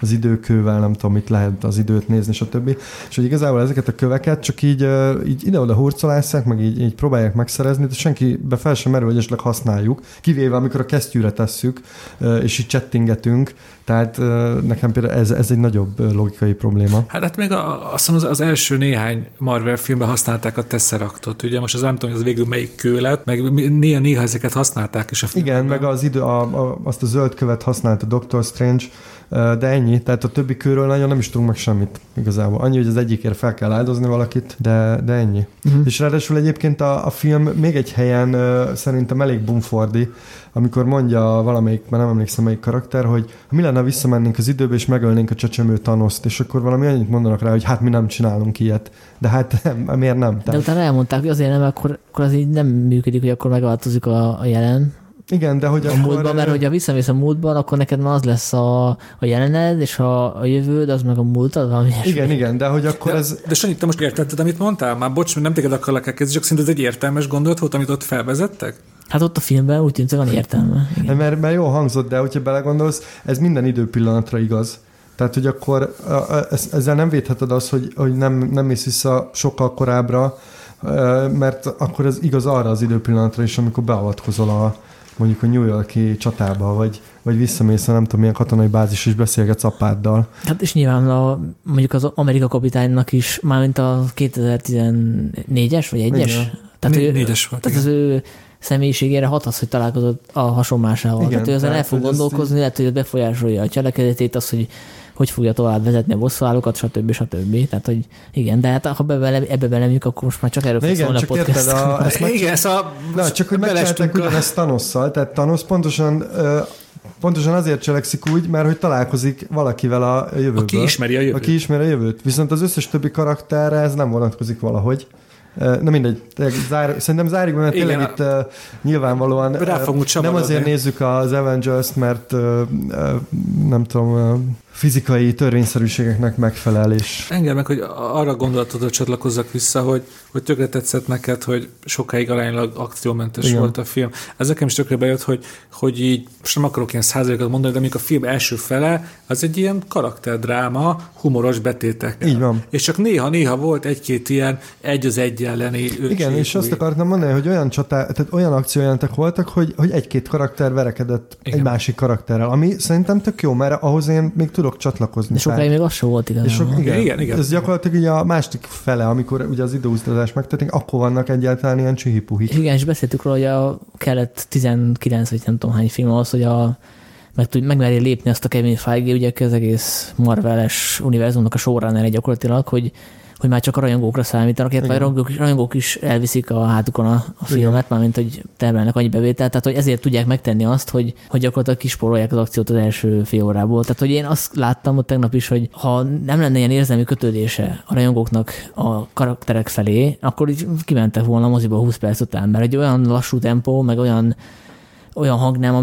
az időkővel, nem tudom, mit lehet az időt nézni, stb. És hogy igazából ezeket a köveket csak így ide-oda hurcolásszák, meg így próbálják megszerezni, de senki be fel sem merül, hogy esetleg használjuk, kivéve amikor a kesztyűre tesszük, és így csettingetünk, Tehát nekem például ez egy nagyobb logikai probléma. Hát még azt hiszem az első néhány Marvel filmben használták a tesseractot, ugye most az nem tudom, az végül melyik kő lett, meg néha ezeket használták is a filmben. Igen, meg az idő, azt a zöld követ használt a Doctor Strange, de ennyi, tehát a többi kőről nagyon nem is tudunk meg semmit igazából. Annyi, hogy az egyikért fel kell áldozni valakit, de ennyi. Uh-huh. És ráadásul egyébként a film még egy helyen szerintem elég bumfordi, amikor mondja valamelyik, már nem emlékszem melyik karakter, hogy mi lenne, visszamennénk az időbe, és megölnénk a csecsemő Thanost, és akkor valami annyit mondanak rá, hogy hát mi nem csinálunk ilyet. De hát miért nem? De utána elmondták, hogy azért nem, akkor az így nem működik, hogy akkor megváltozik a jelen. Igen, de hogy a múltban, mert hogyha visszamész a múltban, akkor neked már az lesz a jelened, és a jövőd, az meg a múltad, valami ilyesmi. Igen, de hogy akkor ez... De Sanyi, te most értetted, amit mondtál? Már bocs, nem téged akarlak elkezdeni, csak szinte ez egy értelmes gondolat volt, amit ott felvezettek? Hát ott a filmben úgy tűnt, hogy van értelme. Mert jól hangzott, de hogyha belegondolsz, ez minden időpillanatra igaz. Tehát, hogy akkor ezzel nem védheted azt, hogy nem mész vissza sokkal korábbra, mert akkor ez igaz arra az időpillanatra is, amikor beavatkozol mondjuk a New York-i csatába, vagy visszamész, nem tudom, milyen katonai bázis, és beszélgetsz apáddal. Hát és nyilván mondjuk az Amerika kapitánynak is, mármint a 2014-es, vagy 1-es? Tehát négyes volt. Tehát az ő személyiségére hat az, hogy találkozott a hasonlásával. Igen, tehát ő azon el fog gondolkozni, lehet, hogy befolyásolja a cselekedetét, az, hogy fogja tovább vezetni a bosszúállókat, stb. Tehát, hogy igen, de hát ha ebbe belemjük, akkor most már csak erről fogsz volna a podcast. Igen, szóval... Csak hogy megcsinálták ugyanezt Thanosszal, tehát Thanos pontosan azért cselekszik úgy, mert hogy találkozik valakivel a jövőből. Aki ismeri a jövőt. Viszont az összes többi karakterre ez nem vonatkozik valahogy. Na mindegy, szerintem zárjuk, mert tényleg itt nyilvánvalóan nem azért nézzük az Avengers-t, mert nem tudom, fizikai törvényszerűségeknek megfelel is. Engedd meg, hogy arra gondolatodra csatlakozzak vissza, hogy tökre tetszett neked, hogy sokáig aránylag akciómentes volt a film. Ez nekem is tökre bejött, hogy így, most nem akarok ilyen százalékat mondani, de mondjuk a film első fele, az egy ilyen karakterdráma, humoros betétek. Így van. És csak néha volt egy-két ilyen egy az egy elleni. Igen, és azt akartam mondani, hogy olyan tehát olyan akciójelentek voltak, hogy egy-két karakter verekedett egy másik karakterrel, ami szerintem tök jó, mert ahhoz én még tudok csatlakozni. De sokáig még az sem volt igazán. Igen. Ez gyakorlatilag ugye a másik fele, amikor ugye az időutazás megtörténik, akkor vannak egyáltalán ilyen csihipuhik. Igen, és beszéltük róla, hogy kellett 19 vagy nem tudom hány film ahhoz, hogy megmerje lépni azt a Kevin Feige, ugye az egész Marvel-es univerzumnak a showrunner gyakorlatilag, hogy már csak a rajongókra számítanak, illetve rajongók is elviszik a hátukon a filmet, mármint hogy termelnek annyi bevételt, tehát hogy ezért tudják megtenni azt, hogy gyakorlatilag kisporolják az akciót az első fél órából. Tehát hogy én azt láttam ott tegnap is, hogy ha nem lenne ilyen érzelmi kötődése a rajongóknak a karakterek felé, akkor így kimentek volna a moziba 20 perc után, mert egy olyan lassú tempó, meg olyan hangnám,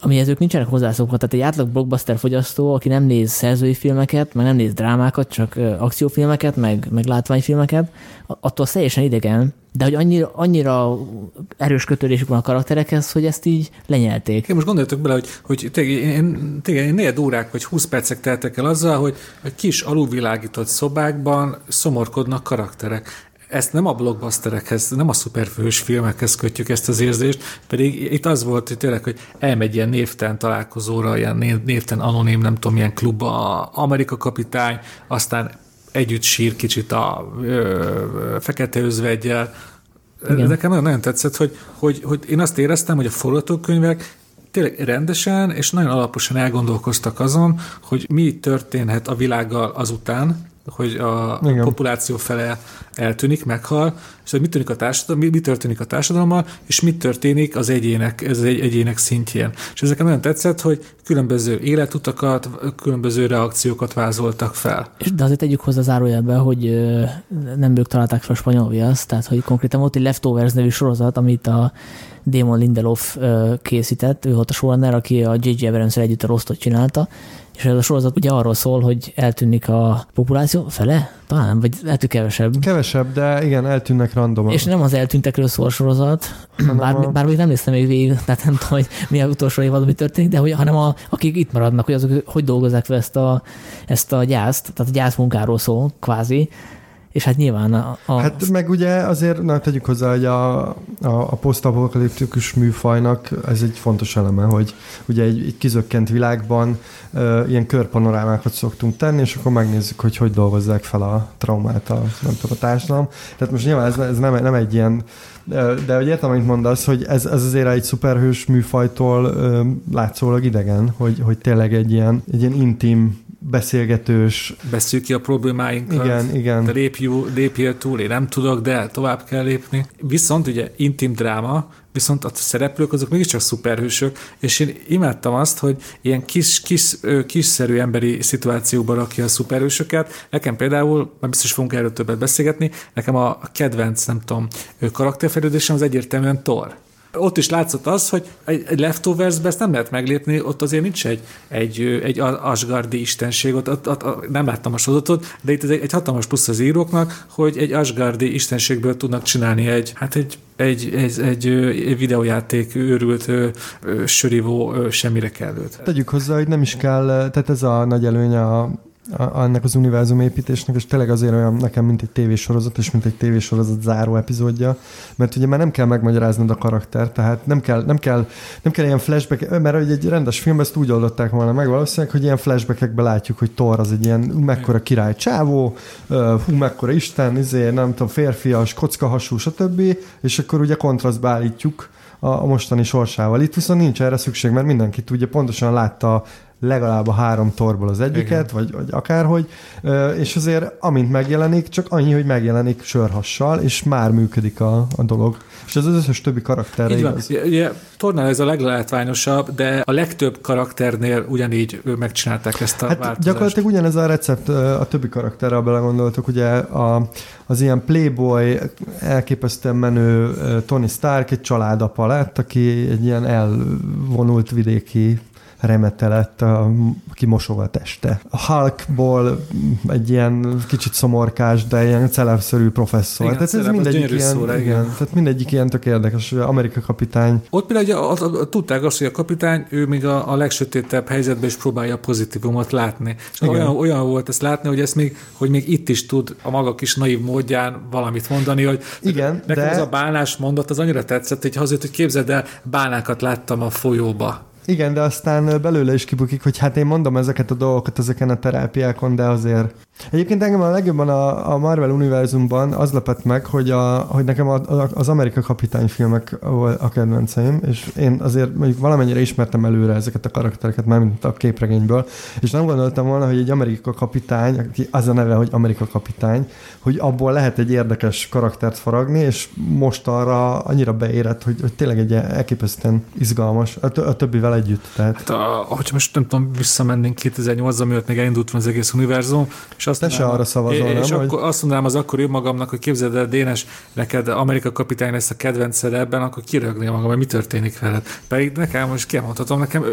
amihez ők nincsenek hozzászokva. Tehát egy átlag blockbuster fogyasztó, aki nem néz szerzői filmeket, meg nem néz drámákat, csak akciófilmeket, meg látványfilmeket, attól teljesen idegen, de hogy annyira erős kötődésük van a karakterekhez, hogy ezt így lenyelték. Én most gondoljatok bele, hogy tényleg 4 órák vagy 20 percek teltek el azzal, hogy a kis alulvilágított szobákban szomorkodnak karakterek. Ezt nem a blockbusterekhez, nem a szuperfős filmekhez kötjük ezt az érzést, pedig itt az volt, hogy tényleg, hogy elmegy ilyen névtelen találkozóra, ilyen névtelen anonim, nem tudom, ilyen klubba, Amerika kapitány, aztán együtt sír kicsit a Fekete Özveggyel. Nekem nagyon tetszett, hogy én azt éreztem, hogy a forgatókönyvek tényleg rendesen és nagyon alaposan elgondolkoztak azon, hogy mi történhet a világgal azután, hogy a populáció fele eltűnik, meghal, és hogy mi történik a társadalommal, és mi történik az egyének szintjén. És ezeken nagyon tetszett, hogy különböző életutakat, különböző reakciókat vázoltak fel. De azért tegyük hozzá zárójelbe, hogy nem ők találták fel a spanyol viaszt, tehát hogy konkrétan volt egy Leftovers nevű sorozat, amit a Damon Lindelof készített, ő volt a showrunner, aki a J.J. Abrams-el együtt a Rostot csinálta, és ez a sorozat ugye arról szól, hogy eltűnik a populáció fele? Talán, vagy lehet, hogy kevesebb. Kevesebb, de igen, eltűnnek randoman. És nem az eltűntekről szól a sorozat, bár még nem néztem még végig, tehát nem tudom, hogy mi az utolsó évadban mi történik, de hanem akik itt maradnak, hogy azok hogy dolgozzák fel ezt a gyászt, tehát a gyászmunkáról szól, kvázi, És hát nyilván Hát meg ugye azért, tegyük hozzá, hogy a posztapokaliptikus műfajnak ez egy fontos eleme, hogy ugye egy kizökkent világban ilyen körpanorámákat szoktunk tenni, és akkor megnézzük, hogy hogy dolgozzák fel a traumát a társadalom. Tehát most nyilván ez nem egy ilyen, de hogy értem, amit mondasz, hogy ez azért egy szuperhős műfajtól látszólag idegen, hogy tényleg egy ilyen intim, beszélgetős. Beszéljük ki a problémáinkat. Igen. De lépjél túl, én nem tudok, de tovább kell lépni. Viszont ugye intim dráma, viszont a szereplők azok mégiscsak szuperhősök, és én imádtam azt, hogy ilyen kisszerű emberi szituációba rakja a szuperhősöket. Nekem például, már biztos fogunk erről többet beszélgetni, nekem a kedvenc, karakterfejlődésem az egyértelműen Thor. Ott is látszott az, hogy egy Leftovers-be ezt nem lehet meglépni, ott azért nincs egy asgardi istenség, ott nem láttam a sorozatot, de itt ez egy hatalmas plusz az íróknak, hogy egy asgardi istenségből tudnak csinálni egy videójáték őrült, sörívó, semmire kellőt. Tegyük hozzá, hogy nem is kell, tehát ez a nagy előnye ennek az univerzum építésnek, és tényleg azért olyan nekem, mint egy tévésorozat, és mint egy tévésorozat záró epizódja, mert ugye már nem kell megmagyaráznod a karakter, tehát nem kell ilyen flashback, mert egy rendes filmben ezt úgy oldották volna meg valószínűleg, hogy ilyen flashbackekben látjuk, hogy Thor az egy ilyen mekkora király csávó, mekkora isten, férfias, kockahasú, stb. És akkor ugye kontrasztba állítjuk a mostani sorsával. Itt viszont nincs erre szükség, mert mindenki tudja, pontosan látta legalább a 3 Thorból az egyiket, vagy akárhogy, és azért amint megjelenik, csak annyi, hogy megjelenik sörhassal, és már működik a dolog. És ez az összes többi karakterre igaz. Ugye, Thornál ez a leglátványosabb, de a legtöbb karakternél ugyanígy megcsinálták ezt a változást. Gyakorlatilag ugyanez a recept a többi karakterrel belegondoltok, ugye az ilyen playboy, elképesztően menő Tony Stark egy családapa lett, aki egy ilyen elvonult vidéki remete lett, aki mosog a teste. A Hulkból egy ilyen kicsit szomorkás, de ilyen celebszerű professzor. Igen, tehát ez mindegyik ilyen, szóra, igen. Tehát mindegyik ilyen tök érdekes, Amerika kapitány. Ott például tudták azt, hogy a kapitány, ő még a legsötétebb helyzetben is próbálja a pozitívumot látni. És olyan volt ezt látni, hogy még itt is tud a maga kis naív módján valamit mondani, hogy igen, nekem ez a bálnás mondat az annyira tetszett, hogy hazajött, hogy képzeld el, bálnákat láttam a folyóba. Igen, de aztán belőle is kibukik, hogy hát én mondom ezeket a dolgokat ezeken a terápiákon, de azért... Egyébként engem a legjobban a Marvel univerzumban az lepett meg, hogy, hogy nekem az Amerika kapitány filmek a kedvenceim, és én azért valamennyire ismertem előre ezeket a karaktereket, már mint a képregényből, és nem gondoltam volna, hogy egy Amerika kapitány, az a neve, hogy Amerika kapitány, hogy abból lehet egy érdekes karaktert faragni, és most arra annyira beérett, hogy tényleg egy elképesztően izgalmas, a többivel együtt. Tehát. Hát hogyha most nem tudom, visszamennénk 2008-ra, miatt még elindult van az egész univerzum, és azt mondanám, arra szavazol, és nem, akkor azt mondanám az akkori magamnak, hogy képzeld el, Dénes, neked Amerika kapitány lesz a kedvenced ebben, akkor kirögném magam, hogy mi történik veled. Pedig nekem most kimondhatom, nekem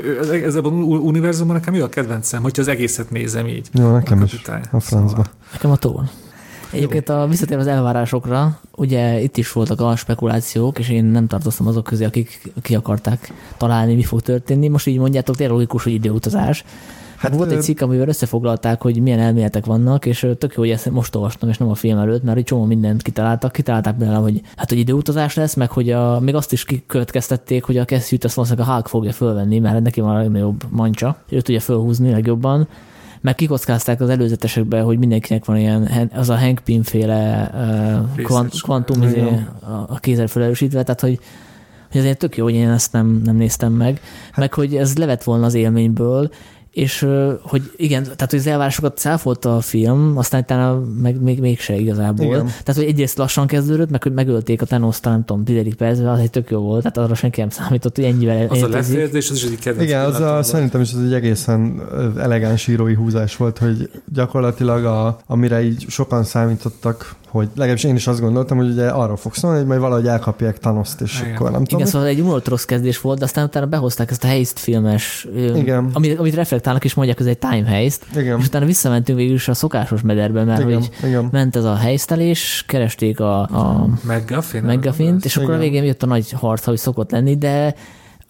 ez ebben az univerzumban nekem jó a kedvencem, hogyha az egészet nézem így. Jó, nekem a kapitány is. A francba. Szóval. Nekem a Thor. Egyébként visszatérve az elvárásokra, ugye itt is voltak a spekulációk, és én nem tartoztam azok közé, akik ki akarták találni, mi fog történni. Most így mondjátok, tényleg logikus, hogy időutazás. Hát volt egy cikk, amivel összefoglalták, hogy milyen elméletek vannak, és tök jó, hogy ezt most olvastam, és nem a film előtt, mert egy csomó mindent kitalálták benne, hogy hogy időutazás lesz, meg hogy még azt is kikövetkeztették, hogy a kesztyűt azt valószínűleg a Hulk fogja fölvenni, mert neki van a legnagyobb mancsa, ő tudja fölhúzni legjobban. Meg kikockázták az előzetesekben, hogy mindenkinek van ilyen, az a Hank Pym-féle kvantum a kézzel felerősítve, tehát hogy azért tök jó, hogy én ezt nem néztem meg, meg hogy ez levet volna az élményből, és hogy igen, tehát hogy az elvárásokat cáfolta a film, aztán utána még mégse igazából. Igen. Tehát, hogy egyrészt lassan kezdődött, meg hogy megölték a Thanost, nem tudom, 10. percben, az egy tök jó volt, tehát arra senki nem számított, hogy ennyivel az értezik. A leférzés, az is egy kedvenc. Igen, szerintem is az egy egészen elegáns írói húzás volt, hogy gyakorlatilag amire így sokan számítottak, hogy legalábbis én is azt gondoltam, hogy ugye arról fog szólni, hogy majd valahogy elkapják Thanost, és igen. Akkor nem tudom. Igen, szóval egy unalmas rossz kezdés volt, de aztán utána behozták ezt a heist filmes, amit reflektálnak és mondják, ez egy time heist, igen. És utána visszamentünk végül is a szokásos mederbe, mert igen, hogy igen. Ment ez a heistelés, keresték a McGuffint, és akkor a végén jött a nagy harc, ahogy szokott lenni, de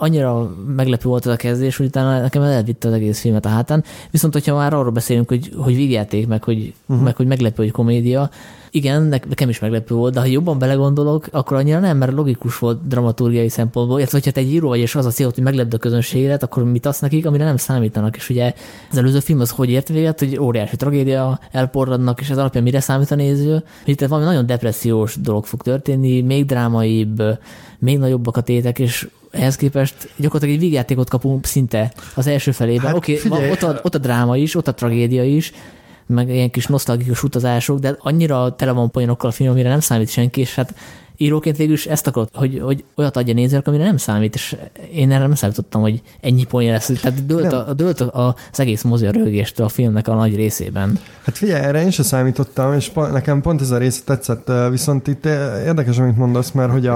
annyira meglepő volt ez a kezdés, hogy utána nekem elvitte az egész filmet a hátán. Viszont, hogyha már arról beszélünk, hogy vígjáték, meg hogy meglepő, hogy komédia, igen, nekem is meglepő volt, de ha jobban belegondolok, akkor annyira nem, mert logikus volt dramaturgiai szempontból. Illetve, hogyha te egy író vagy, és az a cél, hogy meglepd a közönséget, akkor mit adsz nekik, amire nem számítanak. És ugye az előző film az hogy ért véget, hogy óriási tragédia, elporradnak, és ez alapján mire számít a néző. Itt valami nagyon depressziós dolog fog történni, még drámaibb, még nagyobbak a tétek, és ehhez képest gyakorlatilag egy vígjátékot kapunk szinte az első felében. Hát, okay, ott a dráma is, ott a tragédia is, meg ilyen kis nosztalgikus utazások, de annyira tele van poénokkal a film, amire nem számít senki, és hát íróként végül is ezt akarod, hogy olyat adja nézők, amire nem számít, és én erre nem számítottam, hogy ennyi poén lesz. Tehát dőlt az egész mozi a röhögéstől a filmnek a nagy részében. Hát figyelj, erre én sem számítottam, és nekem pont ez a rész tetszett, viszont itt érdekes, amit mondasz, mert hogy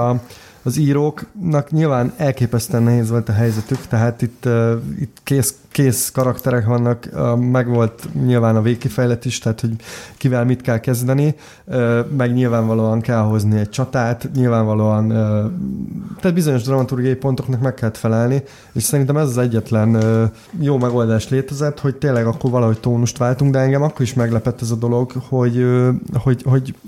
az íróknak nyilván elképesztően nehéz volt a helyzetük, tehát itt kész karakterek vannak, meg volt nyilván a végkifejlet is, tehát hogy kivel mit kell kezdeni, meg nyilvánvalóan kell hozni egy csatát, nyilvánvalóan tehát bizonyos dramaturgiai pontoknak meg kellett felelni, és szerintem ez az egyetlen jó megoldás létezett, hogy tényleg akkor valahogy tónust váltunk, de engem akkor is meglepett ez a dolog, hogy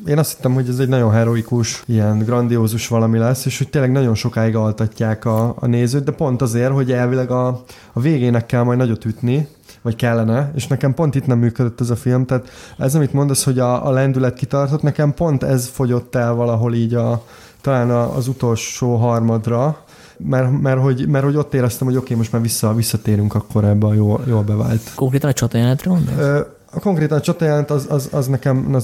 én azt hittem, hogy ez egy nagyon heroikus, ilyen grandiózus valami lesz, és hogy tényleg nagyon sokáig altatják a nézőt, de pont azért, hogy elvileg a végének kell majd nagyot ütni, vagy kellene, és nekem pont itt nem működött ez a film, tehát ez, amit mondasz, hogy a lendület kitartott, nekem pont ez fogyott el valahol így talán az utolsó harmadra, mert hogy ott éreztem, hogy oké, most már visszatérünk akkor ebbe a jól bevált. Konkrétan a csatajelenetről mondasz? Konkrétan a csatajelent az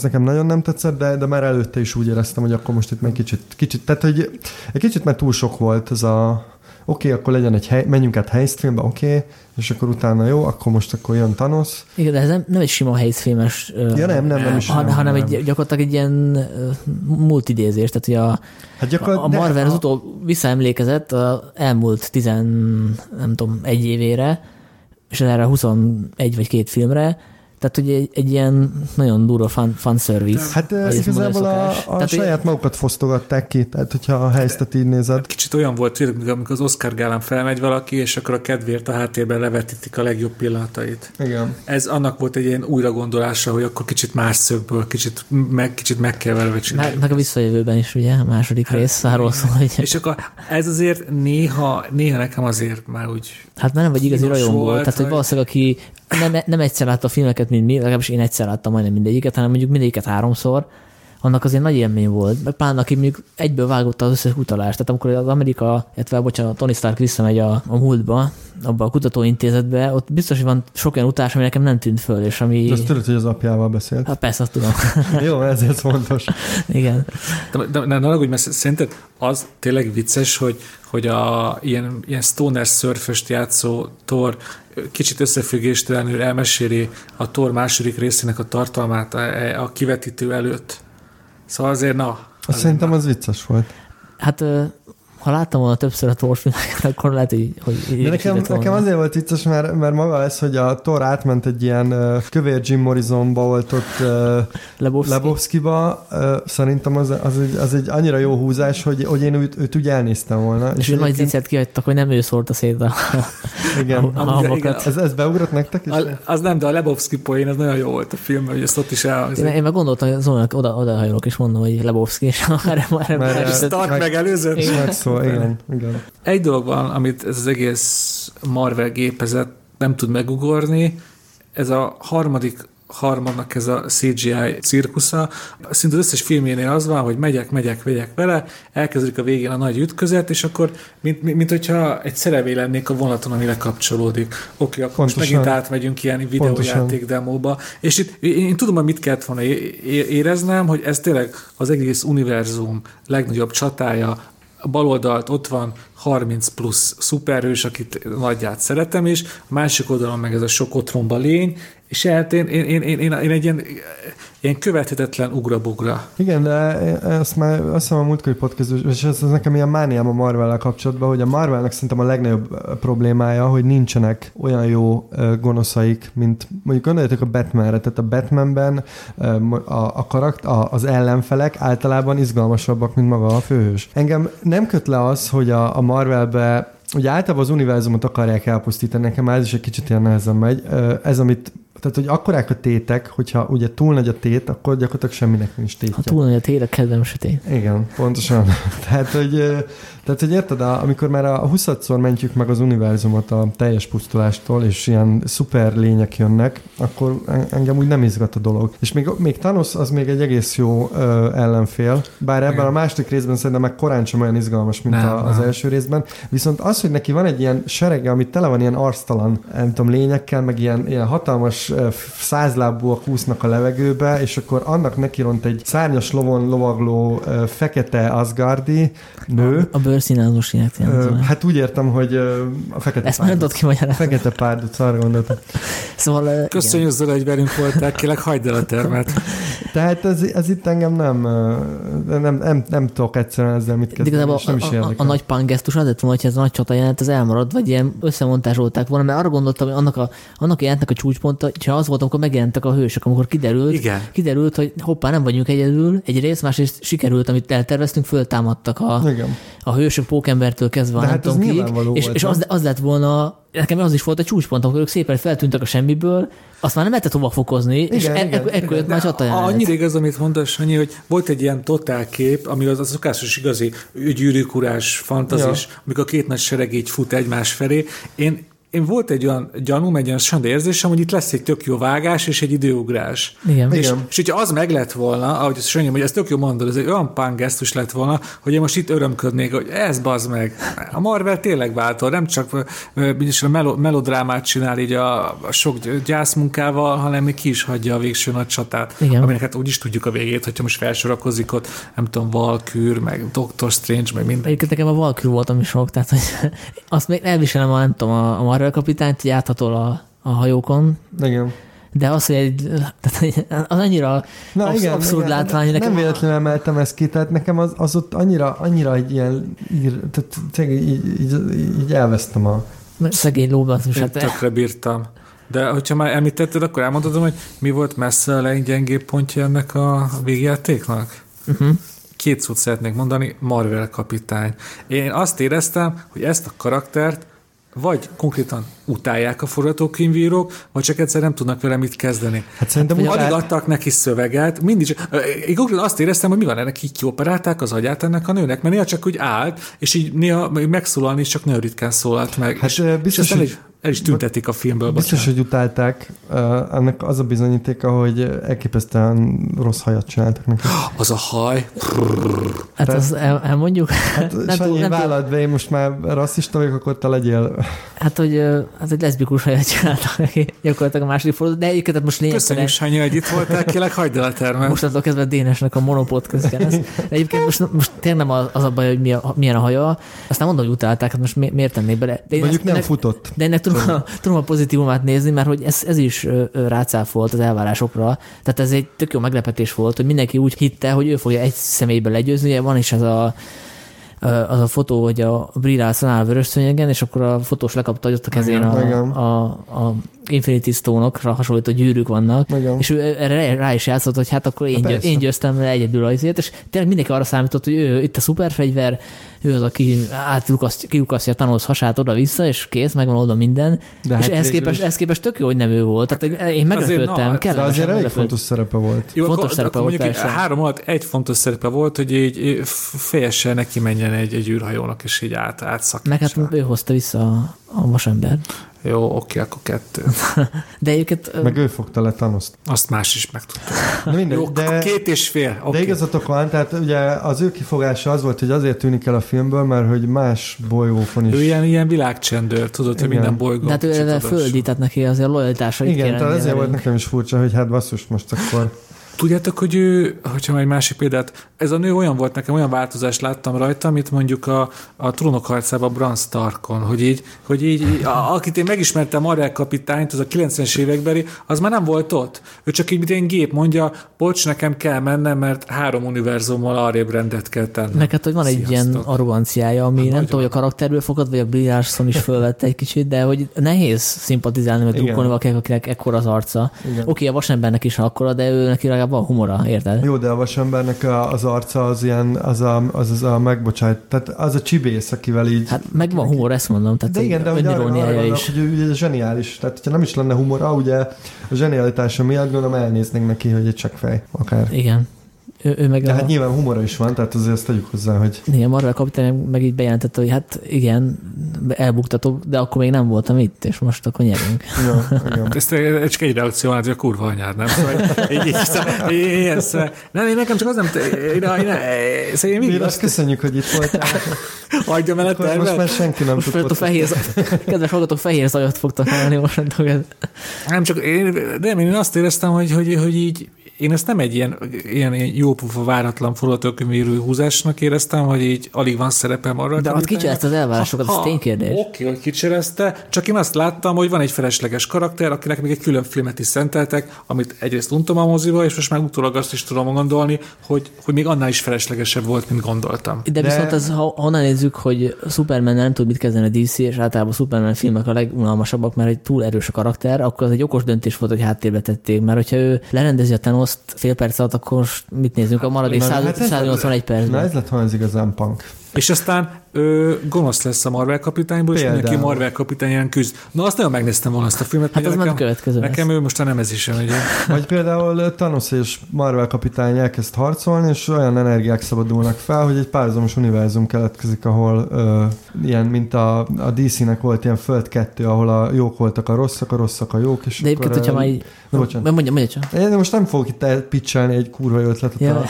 nekem nagyon nem tetszett, de már előtte is úgy éreztem, hogy akkor most itt meg kicsit tehát hogy egy kicsit már túl sok volt ez a oké, akkor legyen egy hely, menjünk át helyszínbe, oké, és akkor utána jó, akkor most akkor jön Thanos. Igen, de ez nem egy sima helyszínfilmes, ja, hanem egy, gyakorlatilag egy ilyen multidézés, tehát hogy a Marvel az utóbb visszaemlékezett az elmúlt 1 évére, és erre 21 vagy 2 filmre. Tehát, hogy egy ilyen nagyon durva fan service. Hát ez igazából a saját magukat fosztogatták ki, tehát hogyha a helyzetet így nézed. Kicsit olyan volt, amikor az Oscar gálán felmegy valaki, és akkor a kedvéért a háttérben levetítik a legjobb pillanatait. Igen. Ez annak volt egy ilyen újragondolása, hogy akkor kicsit más szögből, kicsit megkeverve csináljuk. Meg a visszajövőben is, ugye, a második rész arról szól, hogy... És akkor ez azért néha nekem azért már úgy... Hát már nem vagy igazi rajongó volt, tehát hogy valószínűleg aki nem egyszer látta a filmeket, mint mi, legalábbis én egyszer láttam majdnem mindegyiket, hanem mondjuk mindegyiket 3-szor, annak azért nagy élmény volt. Meg pláne, aki mondjuk egyből vágott az összes utalást. Tehát amikor az Tony Stark visszamegy a múltba, abba a kutatóintézetbe, ott biztos, hogy van sok olyan utalás, ami nekem nem tűnt föl, és ami... De azt tudod, hogy az apjával beszélt. Hát persze, azt tudom. Jó, ezért fontos. Igen. De ne haragudj, mert szerinted az tényleg vicces, hogy a ilyen stoner szörföst játszó Thor kicsit összefüggéstelenül elmeséli a Thor második részének a tartalmát a kivetítő előtt. Szóval azért na. Azért szerintem az vicces volt. Hát ha láttam volna többször a Thor filmeket, akkor lehet, hogy nekem azért volt vicces, mert maga ez, hogy a Thor átment egy ilyen kövér Jim Morrisonba, volt ott Lebowskiba. Szerintem az egy annyira jó húzás, hogy én őt úgy elnéztem volna. És nagy zicet kihagytak, hogy nem ő szórta szét a hangokat. Ez beugrott nektek is? Az nem, de a Lebowski poén, az nagyon jó volt a filmben, hogy ezt ott is elhangzik. Én meg gondoltam, hogy Zónak odahajolok, és mondom, hogy Lebowski, és erre Stark megelőzött. Igen. Egy dolog van, amit ez az egész Marvel gépezet nem tud megugorni, ez a harmadnak ez a CGI cirkusza. Szinte az összes filmjénél az van, hogy megyek vele, elkezdődik a végén a nagy ütközet, és akkor mint hogyha egy szerevé lennék a vonaton, amire kapcsolódik. Oké, akkor pontosan. Most megint átmegyünk ilyen videójáték demóba. És itt én tudom, hogy mit kellett volna éreznem, hogy ez tényleg az egész univerzum legnagyobb csatája. A bal oldalt ott van 30 plusz szuperhős, akit nagyját szeretem, és a másik oldalon meg ez a sok otromba lény, és hát én egy ilyen követhetetlen ugrabugra. Igen, de ezt már azt hiszem a múltkori podcastban, és ez nekem ilyen mániám a Marvellel kapcsolatban, hogy a Marvelnek szerintem a legnagyobb problémája, hogy nincsenek olyan jó gonoszaik, mint mondjuk gondoljatok a Batmanre, tehát a Batmanben az ellenfelek általában izgalmasabbak, mint maga a főhős. Engem nem köt le az, hogy a Marvelbe ugye általában az univerzumot akarják elpusztítani, nekem ez is egy kicsit ilyen nehezen megy. Ez, amit, tehát, hogy akkorák a tétek, hogyha ugye túl nagy a tét, akkor gyakorlatilag semminek nincs tétje. Ha túl nagy a tét, a kedvem sötét. Igen, pontosan. Tehát, hogy érted, amikor már a 20-szor mentjük meg az univerzumot a teljes pusztulástól, és ilyen szuper lények jönnek, akkor engem úgy nem izgat a dolog. És még Thanos az még egy egész jó ellenfél, bár ebben a második részben szerintem meg korán sem olyan izgalmas, mint az első részben. Viszont az, hogy neki van egy ilyen serege, amit tele van ilyen arctalan, nem tudom, lényekkel, meg ilyen hatalmas százlábúak úsznak a levegőbe, és akkor annak nekiront egy szárnyas lovon lovagló fekete asgardi nő. A bőrszínázós ilyet. Hát úgy értem, hogy a Fekete Párduc. Fekete Párduc, arra gondoltam. Szóval, köszönjük, Zöla, hogy velünk voltál, kérlek, hagyd el a termet. Tehát ez itt engem nem tudok egyszerűen ezzel mit kezdeni, és nem is érdekel. A nagy punk gesztus azért van, hogyha ez a nagy csata jelent, ez elmarad, vagy ilyen összemontázsolták volna, mert arra gondoltam, hogy annak jelentnek a csúcsponta, ha az volt, amikor megjelentek a hősök, amikor kiderült, hogy hoppá, nem vagyunk egyedül, egyrészt, másrészt sikerült, amit elterveztünk, föltámadtak a hősök Pókembertől kezdve, de nem tudom kik, és az lett volna. Nekem az is volt a csúcspont, akkor ők szépen feltűntek a semmiből, azt már nem lehetett hova fokozni, igen, és ekkor jött már csatajánat. Annyira igaz, amit mondasz, Sanyi, hogy volt egy ilyen totál kép, ami az szokásos igazi gyűrűkurás fantazis, ja, amikor a két nagy sereg így fut egymás felé. Én volt egy olyan gyanúm, egy olyan sanda érzésem, hogy itt lesz egy tök jó vágás és egy időugrás. Igen. És hogyha az meg lett volna, ahogy azt mondjam, hogy ez tök jó mondod, ez egy olyan punk gesztus lett volna, hogy én most itt örömködnék, hogy ez bazd meg. A Marvel tényleg váltó, nem csak melodrámát csinál így a sok gyászmunkával, hanem még ki is hagyja a végső nagy csatát, igen, aminek hát úgy is tudjuk a végét, hogyha most felsorakozik ott, nem tudom, Walkür, meg Doctor Strange, meg minden. Egyébként nekem a Walkür volt, ami sok, tehát hogy azt még elviselem, nem tudom, a Marvel kapitányt, hogy áthatol a hajókon. Igen. De az, hogy az annyira abszurd látvány. Nem véletlenül emeltem ezt ki, tehát nekem az ott annyira egy ilyen így elvesztem a... Szegény lóbazmus. Én tökre bírtam. De hogyha már említetted, akkor elmondhatom, hogy mi volt messze a leggyengébb pontja ennek a végjátéknak? Uh-huh. Két szót szeretnék mondani, Marvel kapitány. Én azt éreztem, hogy ezt a karaktert vagy konkrétan utálják a forgatókönyvírók, vagy csak egyszer nem tudnak vele mit kezdeni. Hát szerintem alig adtak neki szöveget, mindig csak. Én konkrétan azt éreztem, hogy mi van ennek, így kioperálták az agyát ennek a nőnek, mert néha csak úgy állt, és így néha megszólalni is csak nagyon ritkán szólalt meg. Hát biztos, és el is tüntetik a filmből. Biztos, hogy utálták. Ennek az a bizonyítéka, hogy elképesztően rossz hajat csináltak neki. Az a haj. Hát azt elmondjuk. Hát, Sanyi, vállalt be, én most már rasszista vagyok, akkor te legyél. Hát, hogy az egy leszbikus hajat csináltak neki gyakorlatilag a második fordulót, de egyébként most lényegtelen. Köszönjük, Sanyi, hogy itt voltál, kérlek, hagyd el a termet. Mostantól kezdve Dénesnek a monopodcast kell lesz. De egyébként most tényleg nem az a baj, hogy milyen a haja. Aztán mondom, hogy utálták, hát most miért tennék bele. Mondjuk nem futott. De ennek tudom a pozitívumát nézni, mert hogy ez is rácáfolt az elvárásokra. Tehát ez egy tök jó meglepetés volt, hogy mindenki úgy hitte, hogy ő fogja egy személyben legyőzni. Ugye van is az a fotó, hogy a Brie Larson áll a vörös szőnyegen, és akkor a fotós lekapta, hogy ott a kezén a Infinity Stone-okra hasonlító gyűrűk vannak, igen, és ő erre rá is játszott, hogy hát akkor én győztem le egyedül azért, és tényleg mindenki arra számított, hogy ő itt a szuperfegyver, ő az, aki kiukasztja a Thanos hasát oda-vissza, és kész, megvan oda minden, de és hát ehhez képest tök jó, hogy nem ő volt. Tehát én meglepődtem. De azért elég fontos szerepe volt. Jó, fontos szerepe volt, persze. 3 alatt egy fontos szerepe volt, hogy így fejessel neki menjen egy űrhajónak, és így átszakítsa. Meg hát ő hozta vissza a Vasember. Jó, oké, akkor 2. De őket... Meg ő fogta le Thanost. Azt más is megtudta. Jó, de 2,5. Okay. De igazatok van, tehát ugye az ő kifogása az volt, hogy azért tűnik el a filmből, mert hogy más bolygókon is... Ő ilyen világcsendőr, tudod, igen, hogy minden bolygó. Tehát ő a földi, tehát neki azért a lojalitásait kéne. Igen, tehát azért volt nekem is furcsa, hogy hát basszus, most akkor... Tudjátok, hogy ő, hogyha már egy másik példát, ez a nő olyan volt nekem, olyan változást láttam rajta, mint mondjuk a Trónok harcában Bran Starkon, hogy így akit én megismertem, Marvel kapitányt, az a 90-es évekbeli, az már nem volt ott. Ő csak így, mint én gép mondja, bocs, nekem kell mennem, mert 3 univerzummal arrébb rendet kell tennem. Neked, hogy van egy ilyen arroganciája, ami nem tudom, hogy a karakterből fogad, vagy a Brie Larson is fölvette egy kicsit, de hogy nehéz szimpatizálni, mert drukkolni valakinek, akinek ekkora az arca. Oké, a Vasembernek is akkora, de ő neki legalább van humora, érted? Jó, de a Vasembernek az arca az ilyen, az a megbocsájt, tehát az a csibész, akivel így... Hát meg van humor, ezt mondom. Tehát de igen, de ugye arra is. Hogy zseniális, tehát ha nem is lenne humora, ugye a zsenialitása miatt gondolom elnéznénk neki, hogy egy csekkfej akár. Igen. De hát nyilván humora is van, tehát azért ezt tegyük hozzá, hogy... Igen, Marvel kapitány meg így bejelentette, hogy hát igen, elbuktatok, de akkor még nem voltam itt, és most akkor nyerünk. Ja, igen. Ezt csak egy reakció van, hogy a kurva anyád, nem? Nem, én nekem csak az nem... Mi azt köszönjük, hogy itt voltál. Hagyjam el a tervet. Most már senki nem tudott. Kedves hallgatók, fehér zajat fogtak hallani most. Nem, csak én azt éreztem, hogy így én ezt nem egy ilyen jópofa váratlan forgatókönyvű húzásnak éreztem, hogy így alig van szerepem arra. De ott kicserezte az elvárásokat, ez ténykérdés. Oké, hogy kicserezte, csak én azt láttam, hogy van egy felesleges karakter, akinek még egy külön filmet is szenteltek, amit egyrészt untom a moziba, és most már utólag azt is tudom gondolni, hogy még annál is feleslegesebb volt, mint gondoltam. De viszont az, ha onnan nézzük, hogy Superman nem tud mit kezdeni a DC, és általában Superman filmek a legunalmasabbak, mert egy túl erős a karakter, akkor az egy okos döntés volt, hogy háttérbe tették, mert hogyha ő lerendezi a Thanos fél perc alatt, akkor mit nézzünk a maradék 181 percben. Na ez lett, ha ez igazán punk. És aztán gonosz lesz a Marvel kapitányból, például. És mindenki Marvel kapitányen küzd. Na, azt nagyon megnéztem volna azt a filmet. Hát ez már következő. Nekem ő most nem ez is jön, ugye. Vagy például Thanos és Marvel kapitány elkezd harcolni, és olyan energiák szabadulnak fel, hogy egy párhuzamos univerzum keletkezik, ahol ilyen, mint a DC-nek volt ilyen Föld 2, ahol a jók voltak a rosszak a jók, és de akkor... De hogyha már bocsánat. Én most nem fogok itt pitchelni egy kurva ötletet. Ja.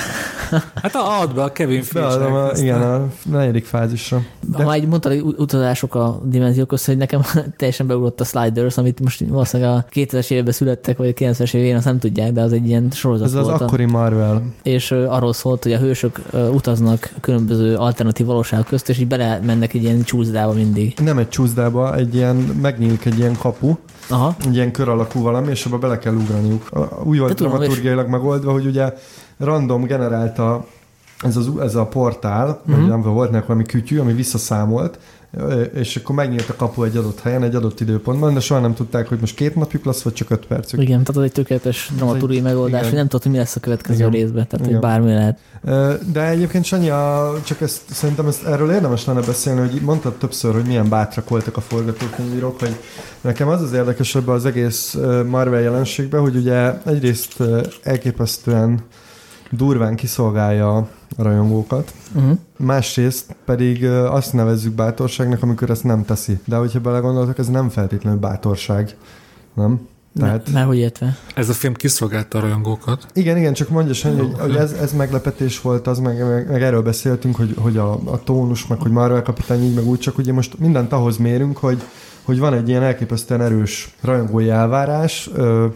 Hát add be a Kevin Feige. Igen, a 4. fázisra. De... Ha így mondtad, hogy utazások a dimenziók össze, hogy nekem teljesen beugrott a Sliders, amit most valószínűleg a 2000-es évben születtek, vagy a 90-es évén, azt nem tudják, de az egy ilyen sorozat volt. Ez az akkori Marvel. És arról szólt, hogy a hősök utaznak különböző alternatív valóság közt, és így bele mennek egy ilyen csúszdába mindig. Nem egy csúszdába, egy ilyen, megnyílik egy ilyen kapu, aha. Egy ilyen kör alakú valami, és abba bele kell ugraniuk. Úgy volt dramaturgiailag megoldva, hogy ugye random generálta ez a portál, vagy nem volt neki valami kütyű, ami visszaszámolt, és akkor megnyílt a kapu egy adott helyen, egy adott időpontban, de soha nem tudták, hogy most 2 napjuk lesz, vagy csak 5 percük. Igen, tehát az egy tökéletes dramaturgiai megoldás, igen. Hogy nem tudod, hogy mi lesz a következő igen. részben, tehát igen. Hogy bármi lehet. De egyébként Sanyi, csak ezt, szerintem erről érdemes lenne beszélni, hogy mondtad többször, hogy milyen bátrak voltak a forgatókönyvírók, hogy nekem az érdekes ebben az egész Marvel jelenségben, hogy ugye egyrészt elképesztően durván kiszolgálja a rajongókat. Uh-huh. Másrészt pedig azt nevezzük bátorságnak, amikor ezt nem teszi. De hogyha belegondoltak, ez nem feltétlenül bátorság. Nem? Tehát... Már hogy értve? Ez a film kiszolgálta a rajongókat. Igen, csak mondja Sanyi, hogy ez meglepetés volt, az meg erről beszéltünk, hogy a tónus, meg hogy Marvel kapitány így, meg úgy, csak ugye most mindent ahhoz mérünk, hogy van egy ilyen elképesztően erős rajongói elvárás,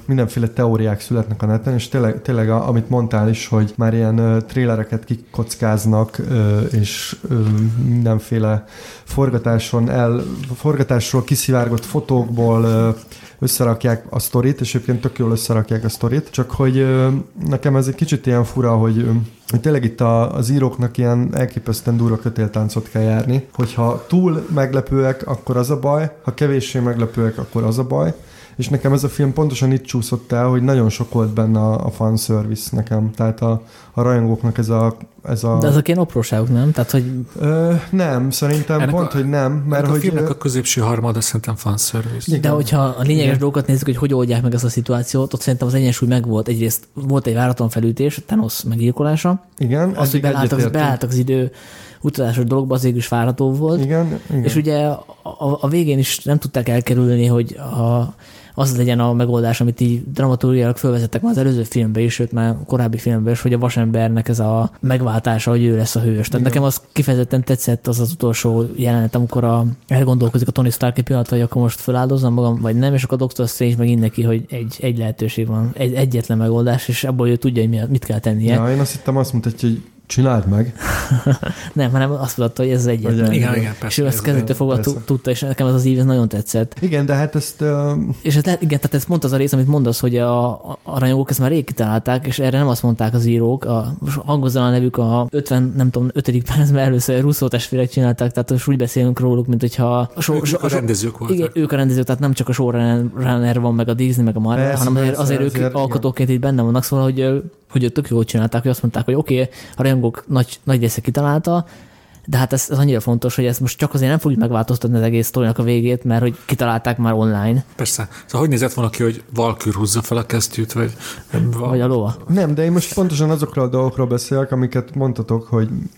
mindenféle teóriák születnek a neten, és tényleg amit mondtál is, hogy már ilyen trélereket kikockáznak, és mindenféle forgatásról kiszivárgott fotókból összerakják a sztorit, és egyébként tök jól összerakják a sztorit, csak hogy nekem ez egy kicsit ilyen fura, hogy tényleg itt az íróknak ilyen elképesztően durva kötéltáncot kell járni, hogyha túl meglepőek, akkor az a baj, ha kevéssé meglepőek, akkor az a baj, és nekem ez a film pontosan itt csúszott el, hogy nagyon sok volt benne a fanservice nekem, tehát a rajongóknak ez a... De azok ilyen apróságok, nem? Tehát, hogy... nem, szerintem ennek pont, hogy nem. Mert a filmnek a középső harmada szerintem fanservice. De hogyha a lényeges igen. dolgokat nézzük, hogy oldják meg ezt a szituációt, ott szerintem az egyensúly megvolt. Egyrészt volt egy váratlan felütés, Thanos meggyilkolása. Igen. Az, hogy beálltak az idő utazásos dologban, az végül is várható volt. Igen. És ugye a végén is nem tudták elkerülni, hogy az legyen a megoldás, amit így dramaturgiailag fölvezettek már az előző filmbe is, sőt már korábbi filmben is, hogy a Vasembernek ez a megváltása, hogy ő lesz a hős. Tehát igen. Nekem az kifejezetten tetszett az utolsó jelenet, amikor elgondolkozik a Tony Stark egy pillanat, hogy akkor most feláldozzam magam, vagy nem, és akkor a Doctor Strange meg innen neki, hogy egy lehetőség van, egyetlen megoldás, és abból ő tudja, hogy mit kell tennie. Ja, én azt hittem, azt mutatja, hogy csináld meg. Nem, hanem azt mondta, hogy ez egyetlen. Igen, és ő ezt kezdőtől fogva tudta, és nekem ez az ív, ez nagyon tetszett. Igen, de hát ezt... És tehát ezt mondta az a rész, amit mondasz, hogy a rajongók ezt már rég kitalálták, és erre nem azt mondták az írók, angolzalan nevük a 50, nem tudom, 5. percben először Russo testvérek csinálták, tehát most úgy beszélünk róluk, mint hogyha... Ők a rendezők voltak. Igen, ők a rendezők, tehát nem csak a showrunner van, meg a Disney, meg a Marvel, hanem azért ők alkotóként itt benne vannak, szóval, hogy hogy tök jól csinálták, hogy azt mondták, hogy oké, a rajongók nagy része kitalálta, de hát ez annyira fontos, hogy ezt most csak azért nem fogjuk megváltoztatni az egész sztorinak a végét, mert hogy kitalálták már online. Persze. Szóval hogy nézett volna ki, hogy Walkür húzza fel a kesztyűt, vagy a lova? Nem, de én most pontosan azokról a dolgokról beszélek, amiket mondtatok,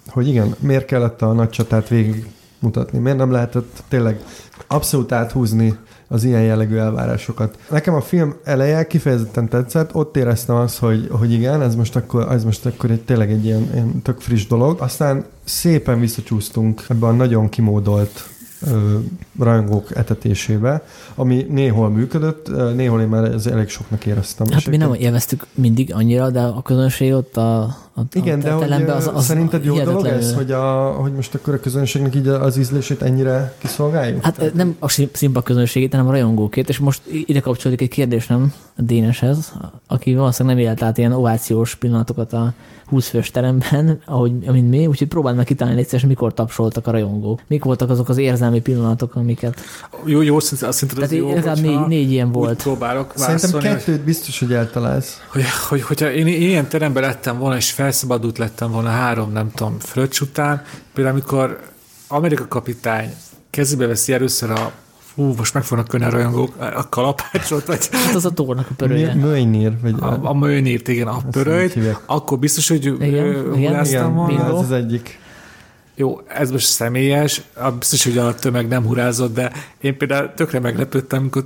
hogy igen, miért kellett a nagy csatát végigmutatni? Miért nem lehetett tényleg abszolút áthúzni az ilyen jellegű elvárásokat? Nekem a film eleje kifejezetten tetszett, ott éreztem azt, hogy igen, ez most akkor tényleg egy ilyen tök friss dolog. Aztán szépen visszacsúsztunk ebbe a nagyon kimódolt rajongók etetésébe, ami néhol működött, néhol én már elég soknak éreztem. Hát mi nem élveztük mindig annyira, de a közönség ott igen, de hogy az szerinted jó dolog ez, hogy most akkor a közönségnek így az ízlését ennyire kiszolgáljuk? Hát nem a színpad közönségét, hanem a rajongókét, és most ide kapcsolódik egy kérdés, nem a Déneshez, aki valószínűleg nem élt át ilyen ovációs pillanatokat a 20 fős teremben, mint mi, úgyhogy próbáld meg kitálni egyszerűen, mikor tapsoltak a rajongók. Mik voltak azok az érzelmi pillanatok, amiket... Jó, szerintem ez jó. Tehát négy ilyen volt. Szerintem kettőt biztos, hogy eltalálsz. Hogyha én ilyen teremben lettem volna, és felszabadult lettem volna három, nem tudom, fröccs után, például amikor Amerika kapitány kezébe veszi először a most meg fognak könni a rajongók, a kalapácsot, vagy... Hát az a Thornak a pörölye. Mjölnir. A Mjölnirt, igen, a pörölyt. Akkor biztos, hogy huráztam volna. Ez az egyik. Jó, ez most személyes, biztos, hogy a tömeg nem hurázott, de én például tökre meglepődtem, amikor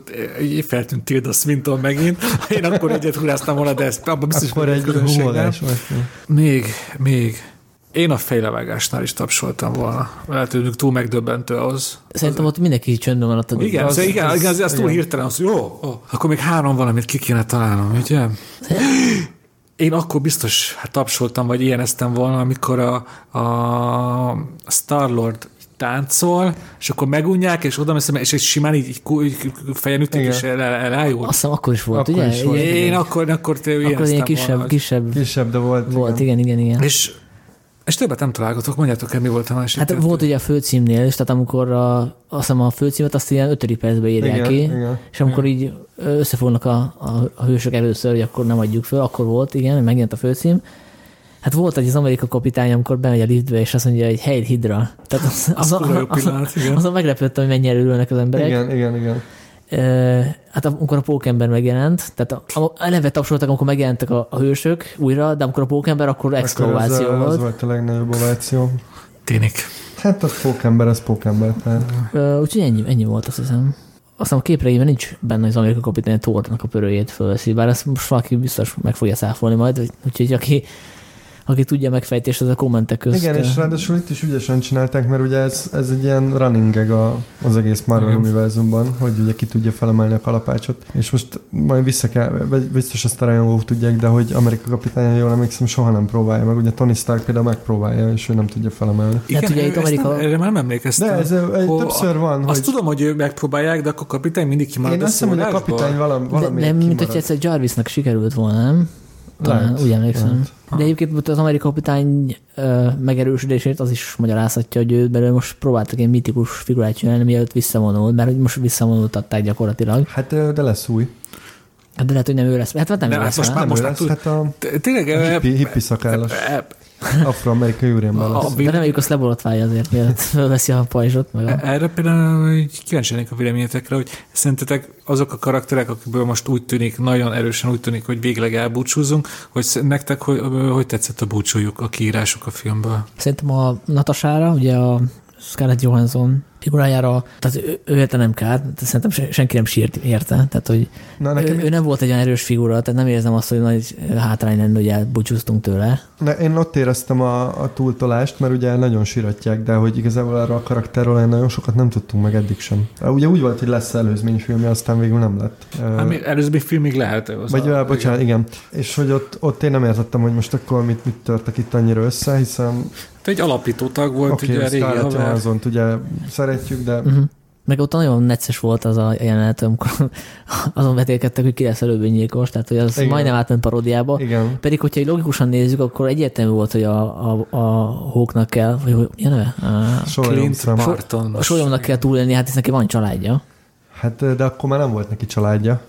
feltűnt Tilda Swinton megint, én akkor egyet huráztam volna, de ezt abban biztos, akkor hogy egy húvadás még. Én a fejlevágásnál is tapsoltam volna. Lehet, hogy túl megdöbbentő az. Szerintem ott mindenki csöndben van. Igen, az túl hirtelen az, hogy jó, akkor még három valamit ki kéne találnom, ugye? Én akkor biztos tapsoltam, vagy ilyeneztem volna, amikor a Star-Lord táncol, és akkor megunják, és oda meszem, és egy simán így fejen ütik, igen. És elájult. Azt hiszem, akkor is volt, akkor ugye? Is volt. Én akkor ilyen kisebb, de volt, igen. És többet nem találgatok, mondjátok, mi volt a másik. Hát volt ugye a főcímnél is, tehát amikor a főcímet azt ilyen 5. percben írják ki, és amikor így összefognak a hősök először, hogy akkor nem adjuk föl, akkor volt, igen, megjelent a főcím. Hát volt egy az Amerika kapitány, amikor bemegy a liftbe, és azt mondja, hogy Heil Hydra. Tehát azon meglepődtem, hogy mennyire örülnek az emberek. Igen. Hát amikor a Pókember megjelent, tehát eleve tapsoltak, amikor megjelentek a hősök újra, de amikor a Pókember, akkor extraováció volt. Az volt a legnagyobb ováció. Tényleg. Hát a Pókember, az Pókember. Úgyhogy ennyi volt, azt hiszem. Aztán a képregényben nincs benne az Amerika kapitány Thornak a pörőjét fölveszi, bár ezt most valaki biztos meg fogja száfolni majd, úgyhogy aki tudja megfejtést, az a kommentek közt. Igen, és ráadásul itt is ügyesen csinálták, mert ugye ez egy ilyen running gag az egész Marvel univerzumban, hogy ugye ki tudja felemelni a kalapácsot. És most majd vissza kell, biztos ezt a rajongók tudják, de hogy Amerika kapitány, jól emlékszem, soha nem próbálja meg. Ugye Tony Stark például megpróbálja, és ő nem tudja felemelni. Igen, hát ugye itt Amerika... Erre már nem emlékeztem. De ez többször van, hogy... Azt tudom, hogy ő megpróbálják, de akkor kapitány mindig kimarad. Én azt hiszem, hogy a kapitány valami nem, mint hogy egyszer Jarvisnak sikerült volna, nem? Talán, úgy emlékszem. De egyébként az Amerika kapitány megerősödését az is magyarázhatja, hogy ő belőle most próbáltak egy mitikus figurát csinálni, mielőtt visszavonult, mert most visszavonultatták gyakorlatilag. Hát de lesz új. Hát de lehet, hogy nem ő lesz. Hát nem ő lesz. Tényleg a hippi szakállas afroamerikai úriember lesz. De reméljük, azt leborotválja azért, mert veszi a pajzsot. Erre például kíváncsi lennék a véleményetekre, hogy szerintetek azok a karakterek, akikből most úgy tűnik, nagyon erősen úgy tűnik, hogy végleg elbúcsúzunk, hogy nektek hogy tetszett a búcsújuk, a kiírásuk a filmből? Szerintem a Natasára, ugye a Scarlett Johansson figurájára, tehát ő érte nem kár, szerintem senki nem sírt érte, tehát hogy ő nem volt egy olyan erős figura, tehát nem érzem azt, hogy nagy hátrány lenne, hogy elbúcsúztunk tőle. Én ott éreztem a túltolást, mert ugye nagyon síratják, de hogy igazából erről a karakterről én nagyon sokat nem tudtunk meg eddig sem. Ugye úgy volt, hogy lesz előzményfilmje, aztán végül nem lett. Előzmény filmig lehet. Bocsánat, igen. És hogy ott én nem értettem, hogy most akkor mit törtek itt annyira össze, hiszen... Egy alapító tag volt, ugye a régi haver. Ugye szeretjük, de... Uh-huh. Meg ott nagyon necces volt az a jelenet, amikor azon vetélkedtek, hogy ki lesz előbb öngyilkos, tehát hogy az majdnem átment paródiába. Igen. Pedig, hogyha logikusan nézzük, akkor egyértelmű volt, hogy a Hawknak kell, vagy mi a neve? Solyomnak kell túlélni, hát ez neki van családja. Hát de akkor már nem volt neki családja.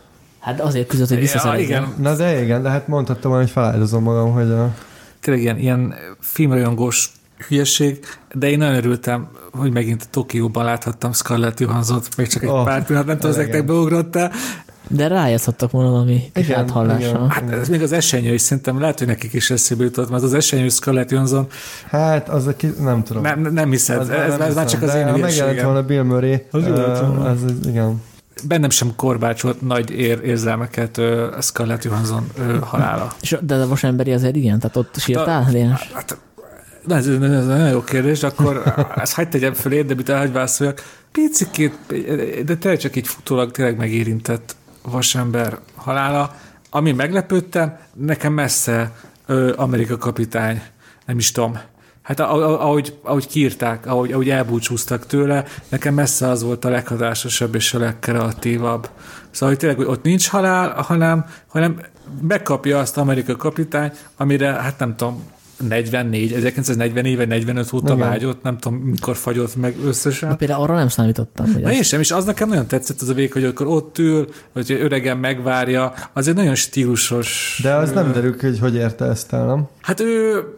Hát azért küzdött, hogy visszaszerezem. Ja, na de igen, de hát mondhattam volna, hogy feláldozom magam, hogy a... Tényleg ilyen filmrajongós hülyeség, de én nagyon örültem, hogy megint Tokióban láthattam Scarlett Johanssont, még csak egy pár pillanat, nem tudom, ezeknek beugrottál. De rájátszhattak volna valami kis áthallásra. Hát ez még az esenyő is, szerintem lehet, hogy nekik is eszébe jutott, mert az esenyő Scarlett Johansson... Hát az, aki nem tudom. Nem hiszed, ez már csak az én hülyeségem. Megjelent volna Bill Murray. Az igen. Bennem sem korbácsolt nagy érzelmeket Scarlett Johansson halála. De a Vasemberi azért igen? Tehát ott sírtál? Hát ez nagyon jó kérdés, akkor ezt hagyd tegyem fölé, de mit elhagyvászolják. Picikét, de tényleg csak így futólag tényleg megérintett Vasember halála. Ami meglepődtem, nekem messze Amerika kapitány, nem is tudom. Hát ahogy kiírták, ahogy elbúcsúztak tőle, nekem messze az volt a leghatásosabb és a legkreatívabb. Szóval hogy tényleg, hogy ott nincs halál, hanem megkapja azt Amerika kapitány, amire, hát nem tudom, 1944 vagy 45 óta vágyott, nem tudom, mikor fagyott meg összesen. De például arra nem számítottam. Hogy én sem, és az nekem nagyon tetszett az a vég, hogy akkor ott ül, hogy öregen megvárja, az egy nagyon stílusos... De az nem derül, hogy érte ezt el, nem? Hát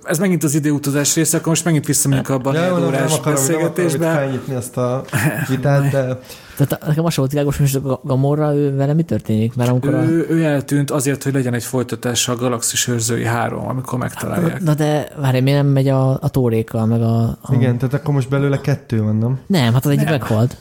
ez megint az időutazás része, akkor most megint visszamegyünk abban a órás beszélgetésben. Nem akarom felnyitni ezt a vitát, de... Tehát nekem az volt világos, hogy a Gamora, vele mi történik? Mert amikor ő eltűnt azért, hogy legyen egy folytatása a Galaxis Őrzői 3, amikor megtalálják. Na de várj, miért nem megy a Tórékkal, meg a... Igen, tehát akkor most belőle 2 van, nem? Nem, hát az egyik meghalt.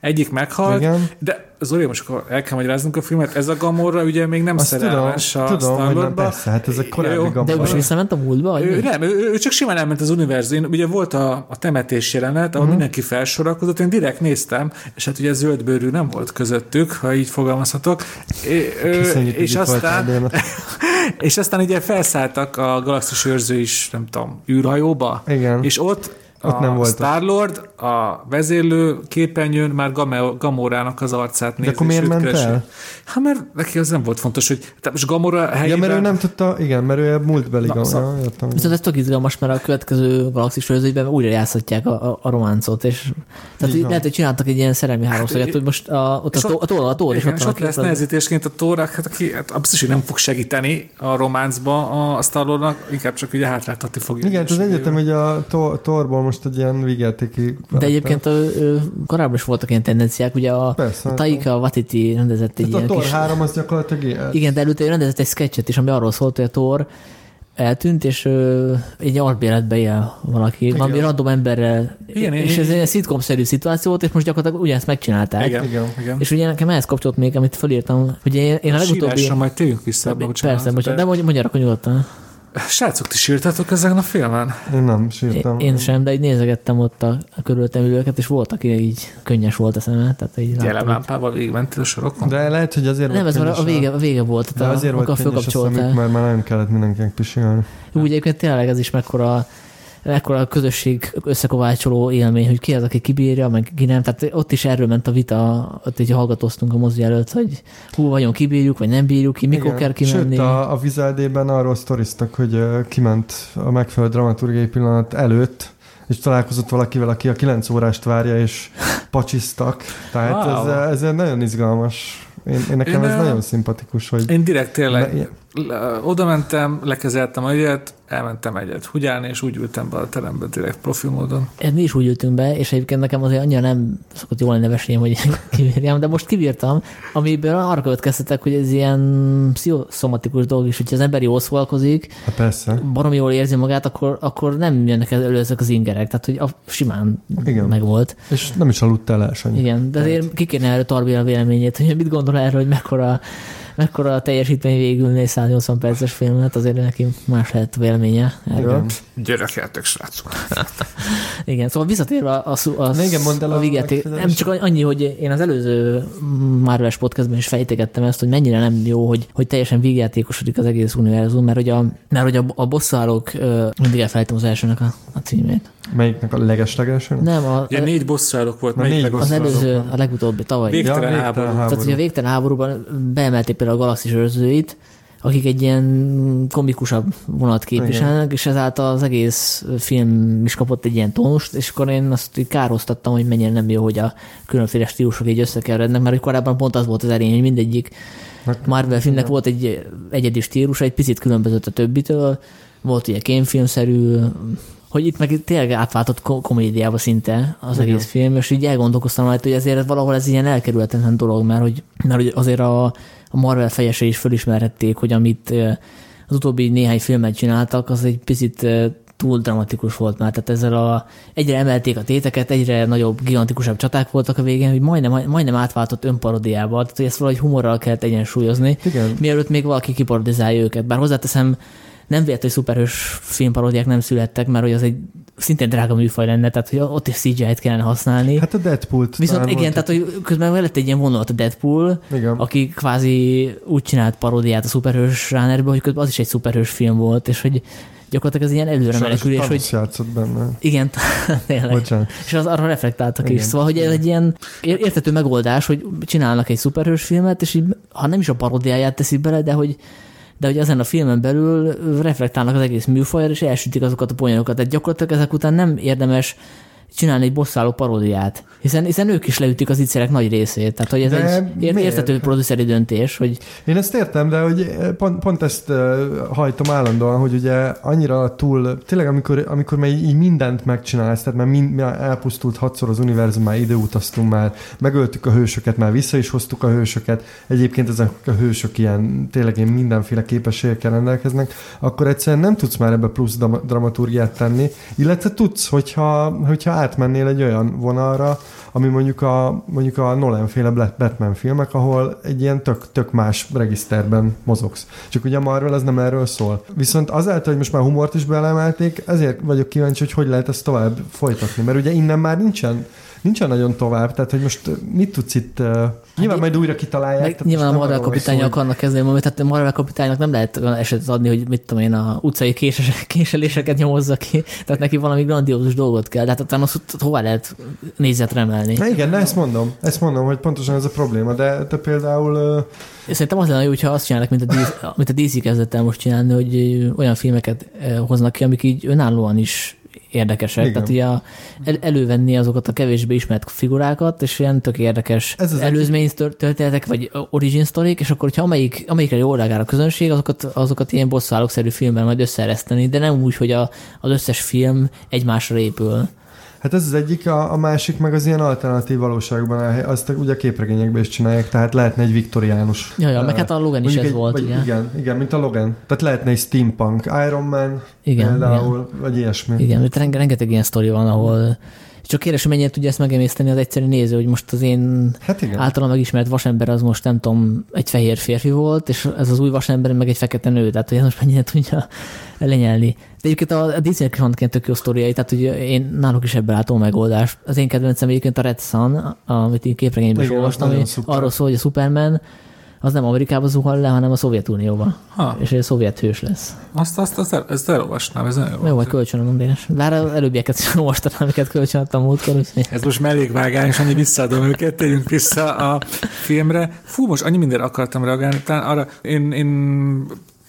Egyik meghalt, igen. De Zoli, most akkor el kell magyaráznunk a filmet, ez a Gamora ugye még nem szerelmes a Star-Lordba. Persze, hát ez a korábbi Gamora. De most visszament a múltba? Nem, ő csak simán elment az univerzum. Ugye volt a temetés jelenet, ahol mindenki felsorakozott, én direkt néztem, és hát ugye zöldbőrű nem volt közöttük, ha így fogalmazhatok. És aztán ugye felszálltak a Galaxis Őrző is, nem tudom, űrhajóba, igen. És ott Star-Lord a vezérlő képernyőn már Gamorának az arcát nézi. De akkor miért ment el? Hát mert neki az nem volt fontos, hogy most Gamora helyében... Ja, mert ő nem tudta, igen, mert ő múltbeli Gamora. Viszont ez tök izgalmas, mert a következő Galaxis Őrzőiben újra játszhatják a románcot, és tehát lehet, hogy csináltak egy ilyen szerelmi háromszöget, hogy most ott a Thor is ott van. Ott lesz nehezítésként a Thor, hát aki biztos, hogy nem fog segíteni a románcba a Star-Lordnak, inkább csak ugye hátráltatni fogja. Igen, az egyetem, hogy a Thorból most egy ilyen vigyeltéki... De egyébként korábban is voltak ilyen tendenciák, ugye a Taika Waititi rendezett egy ilyen Thor 3 az gyakorlatilag ilyen. Igen, de előtte rendezett egy sketchet is, ami arról szólt, hogy a Thor eltűnt, és egy albéletbe él valaki, igen. Valami random emberrel. Igen, és ez egy szitkomszerű szituáció volt, és most gyakorlatilag ugyanezt megcsinálták. Igen. És ugye nekem ehhez kapcsolt még, amit felírtam, hogy én a legutóbbi... Sírásra majd térjünk vissza ebbe, hogy persze, de mondjára, akkor nyugodtan. Srácok, ti sírtátok ezen a filmen? Én nem sírtam. Én sem, de így nézegettem ott a körülöttem ülőket, és volt, aki így könnyes volt a szeme. Jelenlámpával végigmentél a sorokon? De lehet, hogy azért nem, volt könnyes. Nem, ez a vége volt. De azért volt könnyes a szemük, mert már nem kellett mindenkinek pisilni. Úgy egyébként tényleg ez is mekkora közösség összekovácsoló élmény, hogy ki az, aki kibírja, meg ki nem. Tehát ott is erről ment a vita, ott így hallgatóztunk a mozi előtt, hogy vajon kibírjuk, vagy nem bírjuk ki, mikor kell kimenni. Sőt, a Vizeldében arról sztoriztak, hogy kiment a megfelelő dramaturgiai pillanat előtt, és találkozott valakivel, aki a 9 órást várja, és pacsisztak. Tehát wow. ez nagyon izgalmas. Nekem ez nagyon szimpatikus. Hogy én direkt tényleg... Oda mentem, lekezeltem egyet, elmentem egyet húgyálni, és úgy ültem be a terembe direkt profi módon. Mi is úgy ültünk be, és egyébként nekem azért annyira nem szokott jól nevesném, hogy kibírjam, de most kibírtam, amiből arra következtetek, hogy ez ilyen pszichoszomatikus dolog is, hogyha az ember jól szólalkozik, baromi jól érzi magát, akkor nem jönnek elő ezek az ingerek, tehát hogy simán megvolt. És nem is aludtál el sem. Igen, de azért ki kéne erről Tarbi a véleményét, hogy mit gondol erről, hogy mekkora a teljesítmény végül 180 perces film, hát azért neki más lehet véleménye erről. Gyerekeltek, srácok. Igen, szóval visszatérve a vigyáték, nem csak annyi, hogy én az előző Marvel-es podcastben is fejtegettem ezt, hogy mennyire nem jó, hogy teljesen vigyátékosodik az egész univerzum, mert hogy a bosszálók, mindig elfelejtem az elsőnek a címét. Melyiknek a legeslegelsőnek? Nem, ugye 4 bosszálók volt, melyik az előző, a legutóbbi, tavaly. Végtelen háború. Tehát, hogy a végtelen háborúban beemelték például a Galaxis Őrzőit, akik egy ilyen komikusabb vonalat képviselnek, és ezáltal az egész film is kapott egy ilyen tónust, és akkor én azt így károztattam, hogy mennyire nem jó, hogy a különféle stílusok így összekeverednek, mert korábban pont az volt az erény, hogy mindegyik Marvel filmnek volt egy egyedi stílusa, egy picit különbözött a többitől, volt ilyen kémfilmszerű, hogy itt meg tényleg átváltott komédiába szinte az egész film, és így elgondolkoztam majd, hogy azért valahol ez ilyen elkerülhetetlen dolog, mert hogy azért a Marvel fejesei is fölismerhették, hogy amit az utóbbi néhány filmet csináltak, az egy picit túl dramatikus volt már, tehát ezzel egyre emelték a téteket, egyre nagyobb, gigantikusabb csaták voltak a végén, hogy majdnem átváltott önparodiába, tehát hogy ezt valahogy humorral kellett egyensúlyozni, mielőtt még valaki kiparodizálja őket. Bár hozzáteszem, nem véletlenül, hogy szuperhős filmparodiák nem születtek, mert hogy az egy szintén drága műfaj lenne, tehát hogy ott is CGI-t kellene használni. Hát a Deadpool-t. Viszont igen, tehát hogy közben lett egy ilyen vonulat a Deadpool, igen. Aki kvázi úgy csinált parodiát a szuperhős zsánerbe, hogy közben az is egy szuperhős film volt, és hogy gyakorlatilag ez ilyen előre menekülés, hogy... játszott benne. Igen, tényleg. Bocsánat. És az arra reflektáltak is. Szóval, hogy ez egy ilyen érthető megoldás, hogy csinálnak egy szuperhős filmet, és így, ha nem is a parodiáját teszik bele, de hogy ezen a filmen belül reflektálnak az egész műfajra, és elsütik azokat a ponyokat. Tehát gyakorlatilag ezek után nem érdemes csinálni egy bosszáló paródiát, hiszen ők is leütik az ígyszerek nagy részét. Tehát, hogy ez egy érthető produceri döntés, hogy... Én ezt értem, de hogy pont ezt hajtom állandóan, hogy ugye annyira túl... Tényleg, amikor már így mindent megcsinálsz, tehát már elpusztult 6-szor az univerzum, már időutaztunk, már megöltük a hősöket, már vissza is hoztuk a hősöket, egyébként ezek a hősök ilyen tényleg ilyen mindenféle képességekkel rendelkeznek, akkor egyszerűen nem tudsz már ebbe plusz dramaturgiát tenni, illetve tudsz, hogyha átmennél egy olyan vonalra, ami mondjuk a Nolan-féle Batman filmek, ahol egy ilyen tök más regiszterben mozogsz. Csak ugye a Marvel az nem erről szól. Viszont azáltal, hogy most már humort is beleemelték, ezért vagyok kíváncsi, hogy lehet ezt tovább folytatni. Mert ugye innen már nincsen nagyon tovább, tehát hogy most mit tudsz itt... Nyilván majd újra kitalálják. Nyilván a Marvel kapitányok akarnak kezdeni, tehát a Marvel kapitánynak nem lehet olyan esetet adni, hogy mit tudom én, a utcai késeléseket nyomozza ki, tehát neki valami grandiózus dolgot kell, de hát utána hová lehet nézetre emelni. Na igen, ezt mondom, hogy pontosan ez a probléma, de te például... Szerintem az lenne jó, hogyha azt csinálnak, mint a DC kezdett el most csinálni, hogy olyan filmeket hoznak ki, amik így önállóan is érdekesek. Igen. Tehát ugye elővenni azokat a kevésbé ismert figurákat, és ilyen tök érdekes előzmény történetek, vagy origin sztorik, és akkor, hogyha amelyikre jól reagál a közönség, azokat ilyen bosszálókszerű filmben majd összeereszteni, de nem úgy, hogy az összes film egymásra épül. Hát ez az egyik, a másik meg az ilyen alternatív valóságban, azt ugye a képregényekben is csinálják, tehát lehetne egy viktoriánus. Jaj, meg hát a Logan is ez volt, ugye? Igen, mint a Logan. Tehát lehetne egy steampunk, Iron Man, például, vagy ilyesmi. Igen, mert rengeteg ilyen sztori van, ahol... Csak kérdés, hogy mennyire tudja ezt megemészteni az egyszerű néző, hogy most az én általam megismert Vasember az most nem tudom, egy fehér férfi volt, és ez az új Vasember meg egy fekete nő, tehát hogy ez most mennyire tudja lenyelni. De egyébként a DC-nek is vannak ilyen tök jó sztoriai, tehát hogy én náluk is ebben látom megoldást. Az én kedvencem egyébként a Red Sun, amit én képregényben is olvastam, arról szól, hogy a Superman az nem Amerikába zuhan le, hanem a Szovjetunióba. És egy szovjet hős lesz. Ezt elolvasnám, ez nagyon jó. Jó, vagy kölcsönöm, Dénes. Bár előbbieket is olvastam, amiket kölcsönöttem múltkor. Úgyhogy... Ez most mellékvágány, és annyi visszaadom őket, térjünk vissza a filmre. Fú, most annyi mindenre akartam reagálni. Talán arra én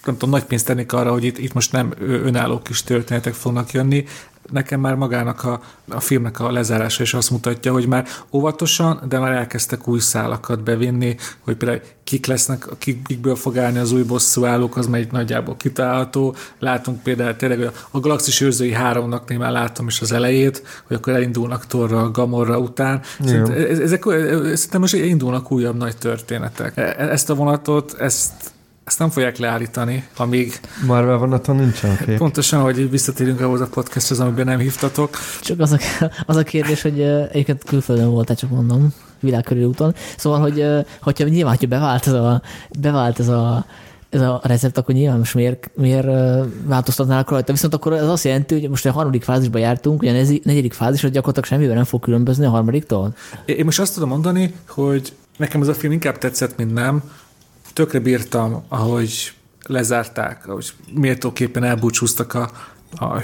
nem tudom, nagy pénzt tennék arra, hogy itt most nem önálló kis történetek fognak jönni. Nekem már magának a filmnek a lezárása is azt mutatja, hogy már óvatosan, de már elkezdtek új szálakat bevinni, hogy például kik lesznek, kikből fog állni az új bosszúállók, az már nagyjából kitalálható. Látunk például tényleg, a Galaxis Őrzői 3-nak már láttam is az elejét, hogy akkor elindulnak Thorra, Gamorra után. Szerintem most indulnak újabb nagy történetek. Ezt a vonatot, ezt nem fogják leállítani, amíg... Marvel vonaton nincsen kék. Pontosan, hogy visszatérünk ahhoz a podcasthoz, amiben nem hívtatok. Csak az a kérdés, hogy egyébként külföldön voltál, csak mondom, világkörüli úton. Szóval, hogyha nyilván, hogyha bevált ez a recept, akkor nyilván most miért változtatnának rajta. Viszont akkor ez azt jelenti, hogy most a harmadik fázisba jártunk, ugye a negyedik fázis, hogy gyakorlatilag semmiben nem fog különbözni a harmadiktól. Én most azt tudom mondani, hogy nekem ez a film inkább tetszett, mint nem. Tökre bírtam, ahogy lezárták, ahogy méltóképpen elbúcsúztak a a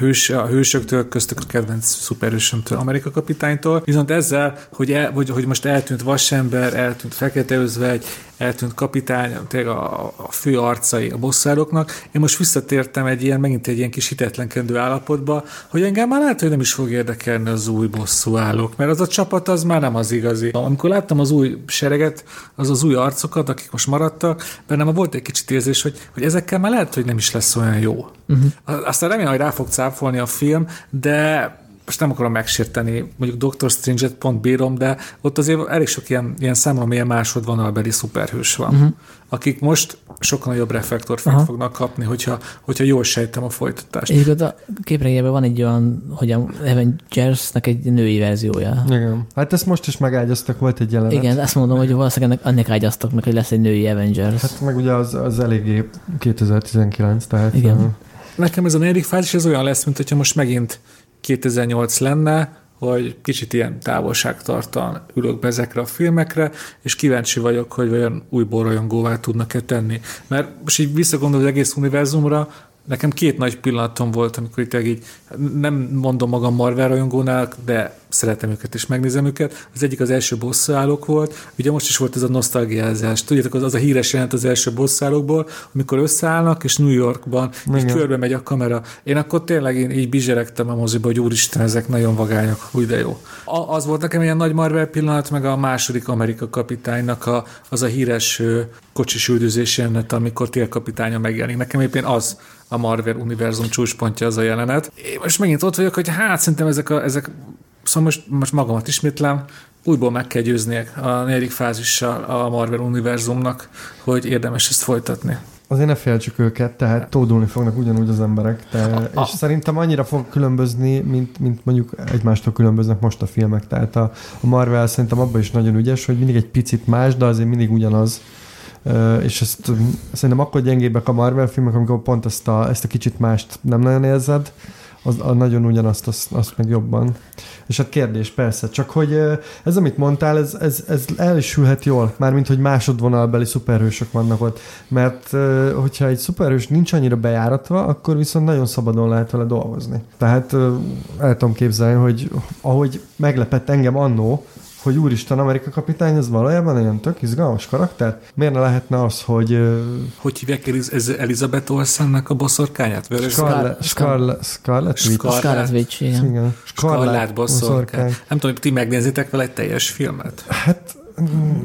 hősöktől, köztük a kedvenc szuperhősömtől, Amerika kapitánytól. Viszont ezzel, hogy most eltűnt Vasember, eltűnt Fekete Özvegy, eltűnt kapitány, tényleg a fő arcai a bosszároknak, én most visszatértem megint egy ilyen kis hitetlenkedő állapotba, hogy engem már lehet, hogy nem is fog érdekelni az új bosszúállók, mert az a csapat az már nem az igazi. Amikor láttam az új sereget, az új arcokat, akik most maradtak, bennem volt egy kicsit érzés, hogy ezekkel már lehet, hogy nem is lesz olyan jó. Uh-huh. Aztán remélem, hogy rá fog cáfolni a film, de most nem akarom megsérteni, mondjuk Doctor Strange-et pont bírom, de ott azért elég sok ilyen számomra milyen másodvonalbeli szuperhős van, uh-huh. akik most sokkal nagyobb reflektorfényt uh-huh. fognak kapni, hogyha jól sejtem a folytatást. És ott a képregényben van egy olyan, hogy a Avengers-nek egy női verziója. Igen. Hát ezt most is megágyaztak, volt egy jelenet. Igen, azt mondom, hogy valószínűleg ennek ágyaztak meg, hogy lesz egy női Avengers. Hát meg ugye az eléggé 2019, tehát... Igen. Nekem ez a negyedik fázis, ez olyan lesz, mint hogyha most megint 2008 lenne, hogy kicsit ilyen távolságtartan ülök be ezekre a filmekre, és kíváncsi vagyok, hogy vajon újból rajongóvá tudnak-e tenni. Mert most így visszagondolom az egész univerzumra, nekem két nagy pillanatom volt, amikor itt így, nem mondom magam Marvel rajongónál, de szeretem őket és megnézem őket. Az egyik az első bosszúállók volt, ugye most is volt ez a nosztalgiázás. Tudjátok, az a híres jelent az első bosszúállókból, amikor összeállnak, és New Yorkban, igen. és körbe megy a kamera. Én akkor tényleg így bizseregtem a moziba, hogy úristen, ezek nagyon vagányok, úgy de jó. Az volt nekem ilyen nagy Marvel pillanat, meg a második Amerika kapitánynak az a híres kocsis üldözés jelenet, amikor Télkapitánya megjelenik. Nekem éppen az a Marvel univerzum csúcspontja az a jelenet. Én most megint ott vagyok, hogy hát szerintem ezek szóval most magamat ismétlem, újból meg kell győzniek a negyedik fázissal a Marvel univerzumnak, hogy érdemes ezt folytatni. Azért ne féltsük őket, tehát tódulni fognak ugyanúgy az emberek. És szerintem annyira fog különbözni, mint mondjuk egymástól különböznek most a filmek. Tehát a Marvel szerintem abban is nagyon ügyes, hogy mindig egy picit más, de azért mindig ugyanaz. És ezt szerintem akkor gyengébbek a Marvel filmek, amikor pont ezt a kicsit mást nem nagyon érzed, a nagyon ugyanazt, azt meg jobban. És hát kérdés, persze, csak hogy ez, amit mondtál, ez el is sülhet jól, mármint, hogy másodvonalbeli szuperhősök vannak ott, mert hogyha egy szuperhős nincs annyira bejáratva, akkor viszont nagyon szabadon lehet vele dolgozni. Tehát el tudom képzelni, hogy ahogy meglepett engem annó, hogy úristen, Amerika kapitány, ez valójában olyan tök izgalmas karakter. Miért ne lehetne az, hogy... Hogy hívják Elizabeth Olsennek a boszorkányát? Scarlet Witch, igen. Scarlet boszorkány. Nem tudom, hogy ti megnézitek vele egy teljes filmet? Hát...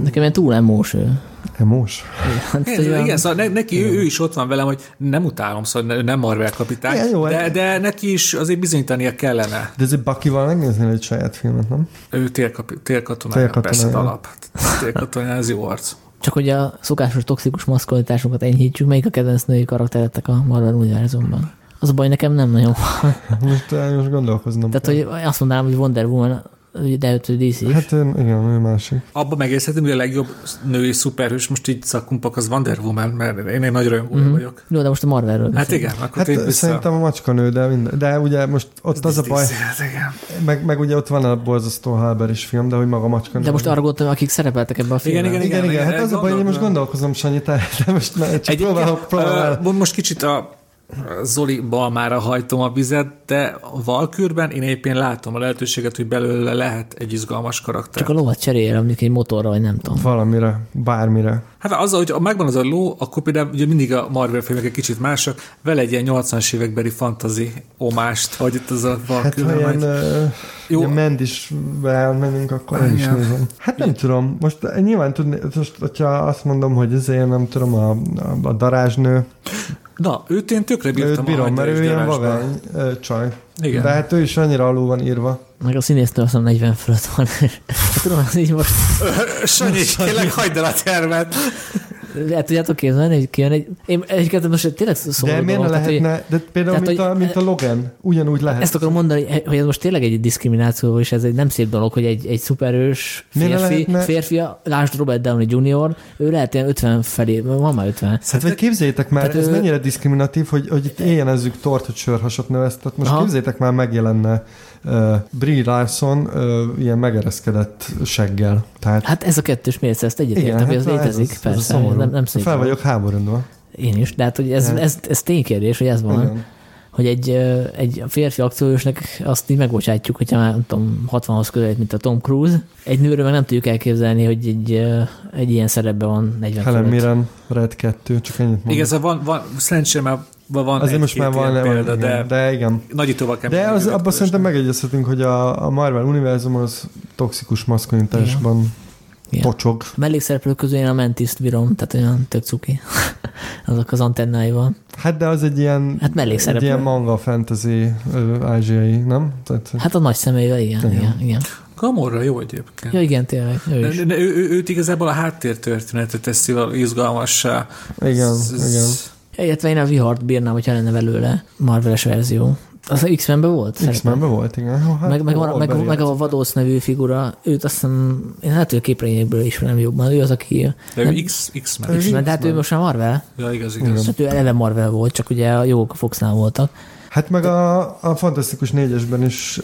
Nekem ilyen túl emós ő. Emós? Igen, szóval neki ő is ott van velem, hogy nem utálom, szóval nem Marvel kapitány, de neki is azért bizonyítania kellene. De azért Bucky-val megnézni egy saját filmet, nem? Ő télkatonája, persze alap. Télkatonája, ez jó arc. Csak hogy a szokásos toxikus maszkulinitásunkat enyhítsük, melyik a kedvenc női karakteretek a Marvel univerzumban? Az a baj, nekem nem nagyon van. Most gondolkoznom. Tehát, hogy azt mondanám, hogy Wonder Woman... De ő DC. Hát igen, ő másik. Abba megérzhetem, hogy a legjobb női szuperhős, most így szakkumpak, az Wonder Woman, mert én egy nagy rajongója vagyok. Jó, de most a Marvelről. Hát igen. Akkor hát szerintem a macskanő, de ugye most ott az a baj. Meg ugye ott van a borzasztó Halber-is film, de hogy maga a macskanő. De most arra gondoltam, akik szerepeltek ebben a filmben. Igen. Hát az a baj, én most gondolkozom, Sanyi, de most csak próbálok. Most kicsit a Zoli balmára hajtom a vizet, de a Walkürben én éppen látom a lehetőséget, hogy belőle lehet egy izgalmas karakter. Csak a lovat cserélje, mondjuk egy motorra, vagy nem tudom. Valamire, bármire. Hát azzal, hogy megvan az a ló, akkor például ugye mindig a Marvel filmek egy kicsit másak, vele egy ilyen 80-as évekbeli fantasy omást, hogy itt az a Walkürben. Hát ilyen Mendisbe menünk, akkor én is nézem. Hát nem tudom, most nyilván tudni, hogyha azt mondom, hogy ezért nem tudom, a darázsnő. Na, őt én tökre bírom, mert ő ilyen vagány csaj. Igen. De hát ő is annyira alul van írva. Meg a színésztől aztán 40 fölött van. Tudom, az így most... Sanyi, tényleg hagyd el a tervet! El tudjátok képzelni, hogy kijön egy... Én egyébként most tényleg szomorú. De miért ne lehetne? Tehát, de például tehát, mint a Logan, ugyanúgy lehet. Ezt akarom mondani, hogy ez most tényleg egy diszkrimináció, és ez egy nem szép dolog, hogy egy szuperős férfi, lásd Robert Downey Jr., ő lehet ilyen 50 felé, van már 50. Hát vagy képzeljétek már, ez mennyire diszkriminatív, hogy itt éjjelezzük tort, hogy sörhasat neveztet. Most képzeljétek már, megjelenne Brie Larson ilyen megereszkedett seggel. Tehát... Hát ez a kettős mérce, ezt egyetértek, hogy az létezik, persze. Nem szép. Fel vagyok háborúdva. Én is, de hát, hogy ez ténykérdés, hogy ez van. Igen. hogy egy férfi akciósnak azt így megbocsátjuk, hogyha már nem tudom, 60-hoz közelít, mint a Tom Cruise. Egy nőről meg nem tudjuk elképzelni, hogy egy ilyen szerepben van 40 fölött. Helen Mirren, Red 2, csak ennyit mondom. Igaz, van szerencsére már van azért most már van példa, de igen. Nagyítóval kell. De abban szerintem megegyezhetünk, hogy a Marvel univerzum az toxikus maszkulinitásban tocsog. A mellékszereplők közül én a Mantiszt bírom, tehát olyan tök cuki. Azok az antennáival. Hát de az egy ilyen, egy ilyen manga fantasy ázsiai, nem? Tehát, hát a nagy személyvel, igen. Gamora jó egyébként. Ja, igen, tényleg. Őt igazából a háttértörténetet teszi izgalmassá. Igen. Egyetve én a vihart bírnám, hogyha lenne belőle Marveles verzió. Az X-Menben volt? X-Menben volt, igen. Hát, meg a Vadósz nevű figura, őt azt hiszem, én hát ő képregényekből ismerem jobban, ő az, aki... De ő X-Men, de hát ő most már Marvel. Ja, igaz. Hát ő eleve Marvel volt, csak ugye a jók a Foxnál voltak. Hát meg a Fantasztikus Négyesben is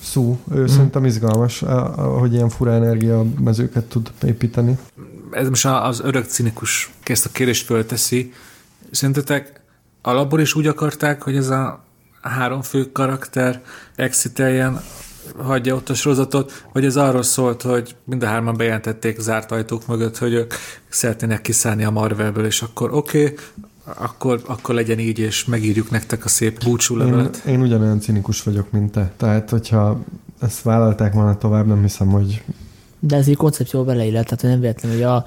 Szú. Ő szerintem izgalmas, hogy ilyen fura energia mezőket tud építeni. Ez most az örök cinikus ezt a kérdést fölteszi. Szerintetek alapból is úgy akarták, hogy ez a három fő karakter exiteljen, hagyja ott a sorozatot, vagy ez arról szólt, hogy mind a hárman bejelentették zárt ajtók mögött, hogy ők szeretnének kiszállni a Marvelből, és akkor akkor legyen így, és megírjuk nektek a szép búcsúlevelet. Én ugyanolyan cinikus vagyok, mint te. Tehát, hogyha ezt vállalták volna tovább, nem hiszem, hogy... De ez így koncepcióval beleillett, tehát nem véletlen, hogy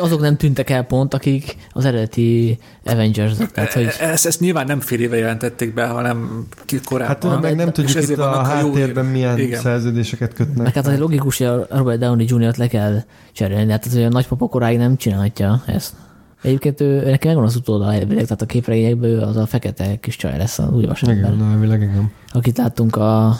azok nem tűntek el pont, akik az eredeti Avengers-ek. Tehát, hogy... ezt nyilván nem fél éve jelentették be, hanem korábban. Hát meg nem tudjuk itt a háttérben milyen szerződéseket kötnek. Meg hát az logikus, hogy a Robert Downey Jr.-t le kell cserélni, tehát az, hogy a nagypapa koráig nem csinálhatja ezt. Egyébként ő neki megvan az utóda elvileg, tehát a képregényekből az a fekete kis csaj lesz az új Vasember. Igen, elvileg igen. Akit láttunk a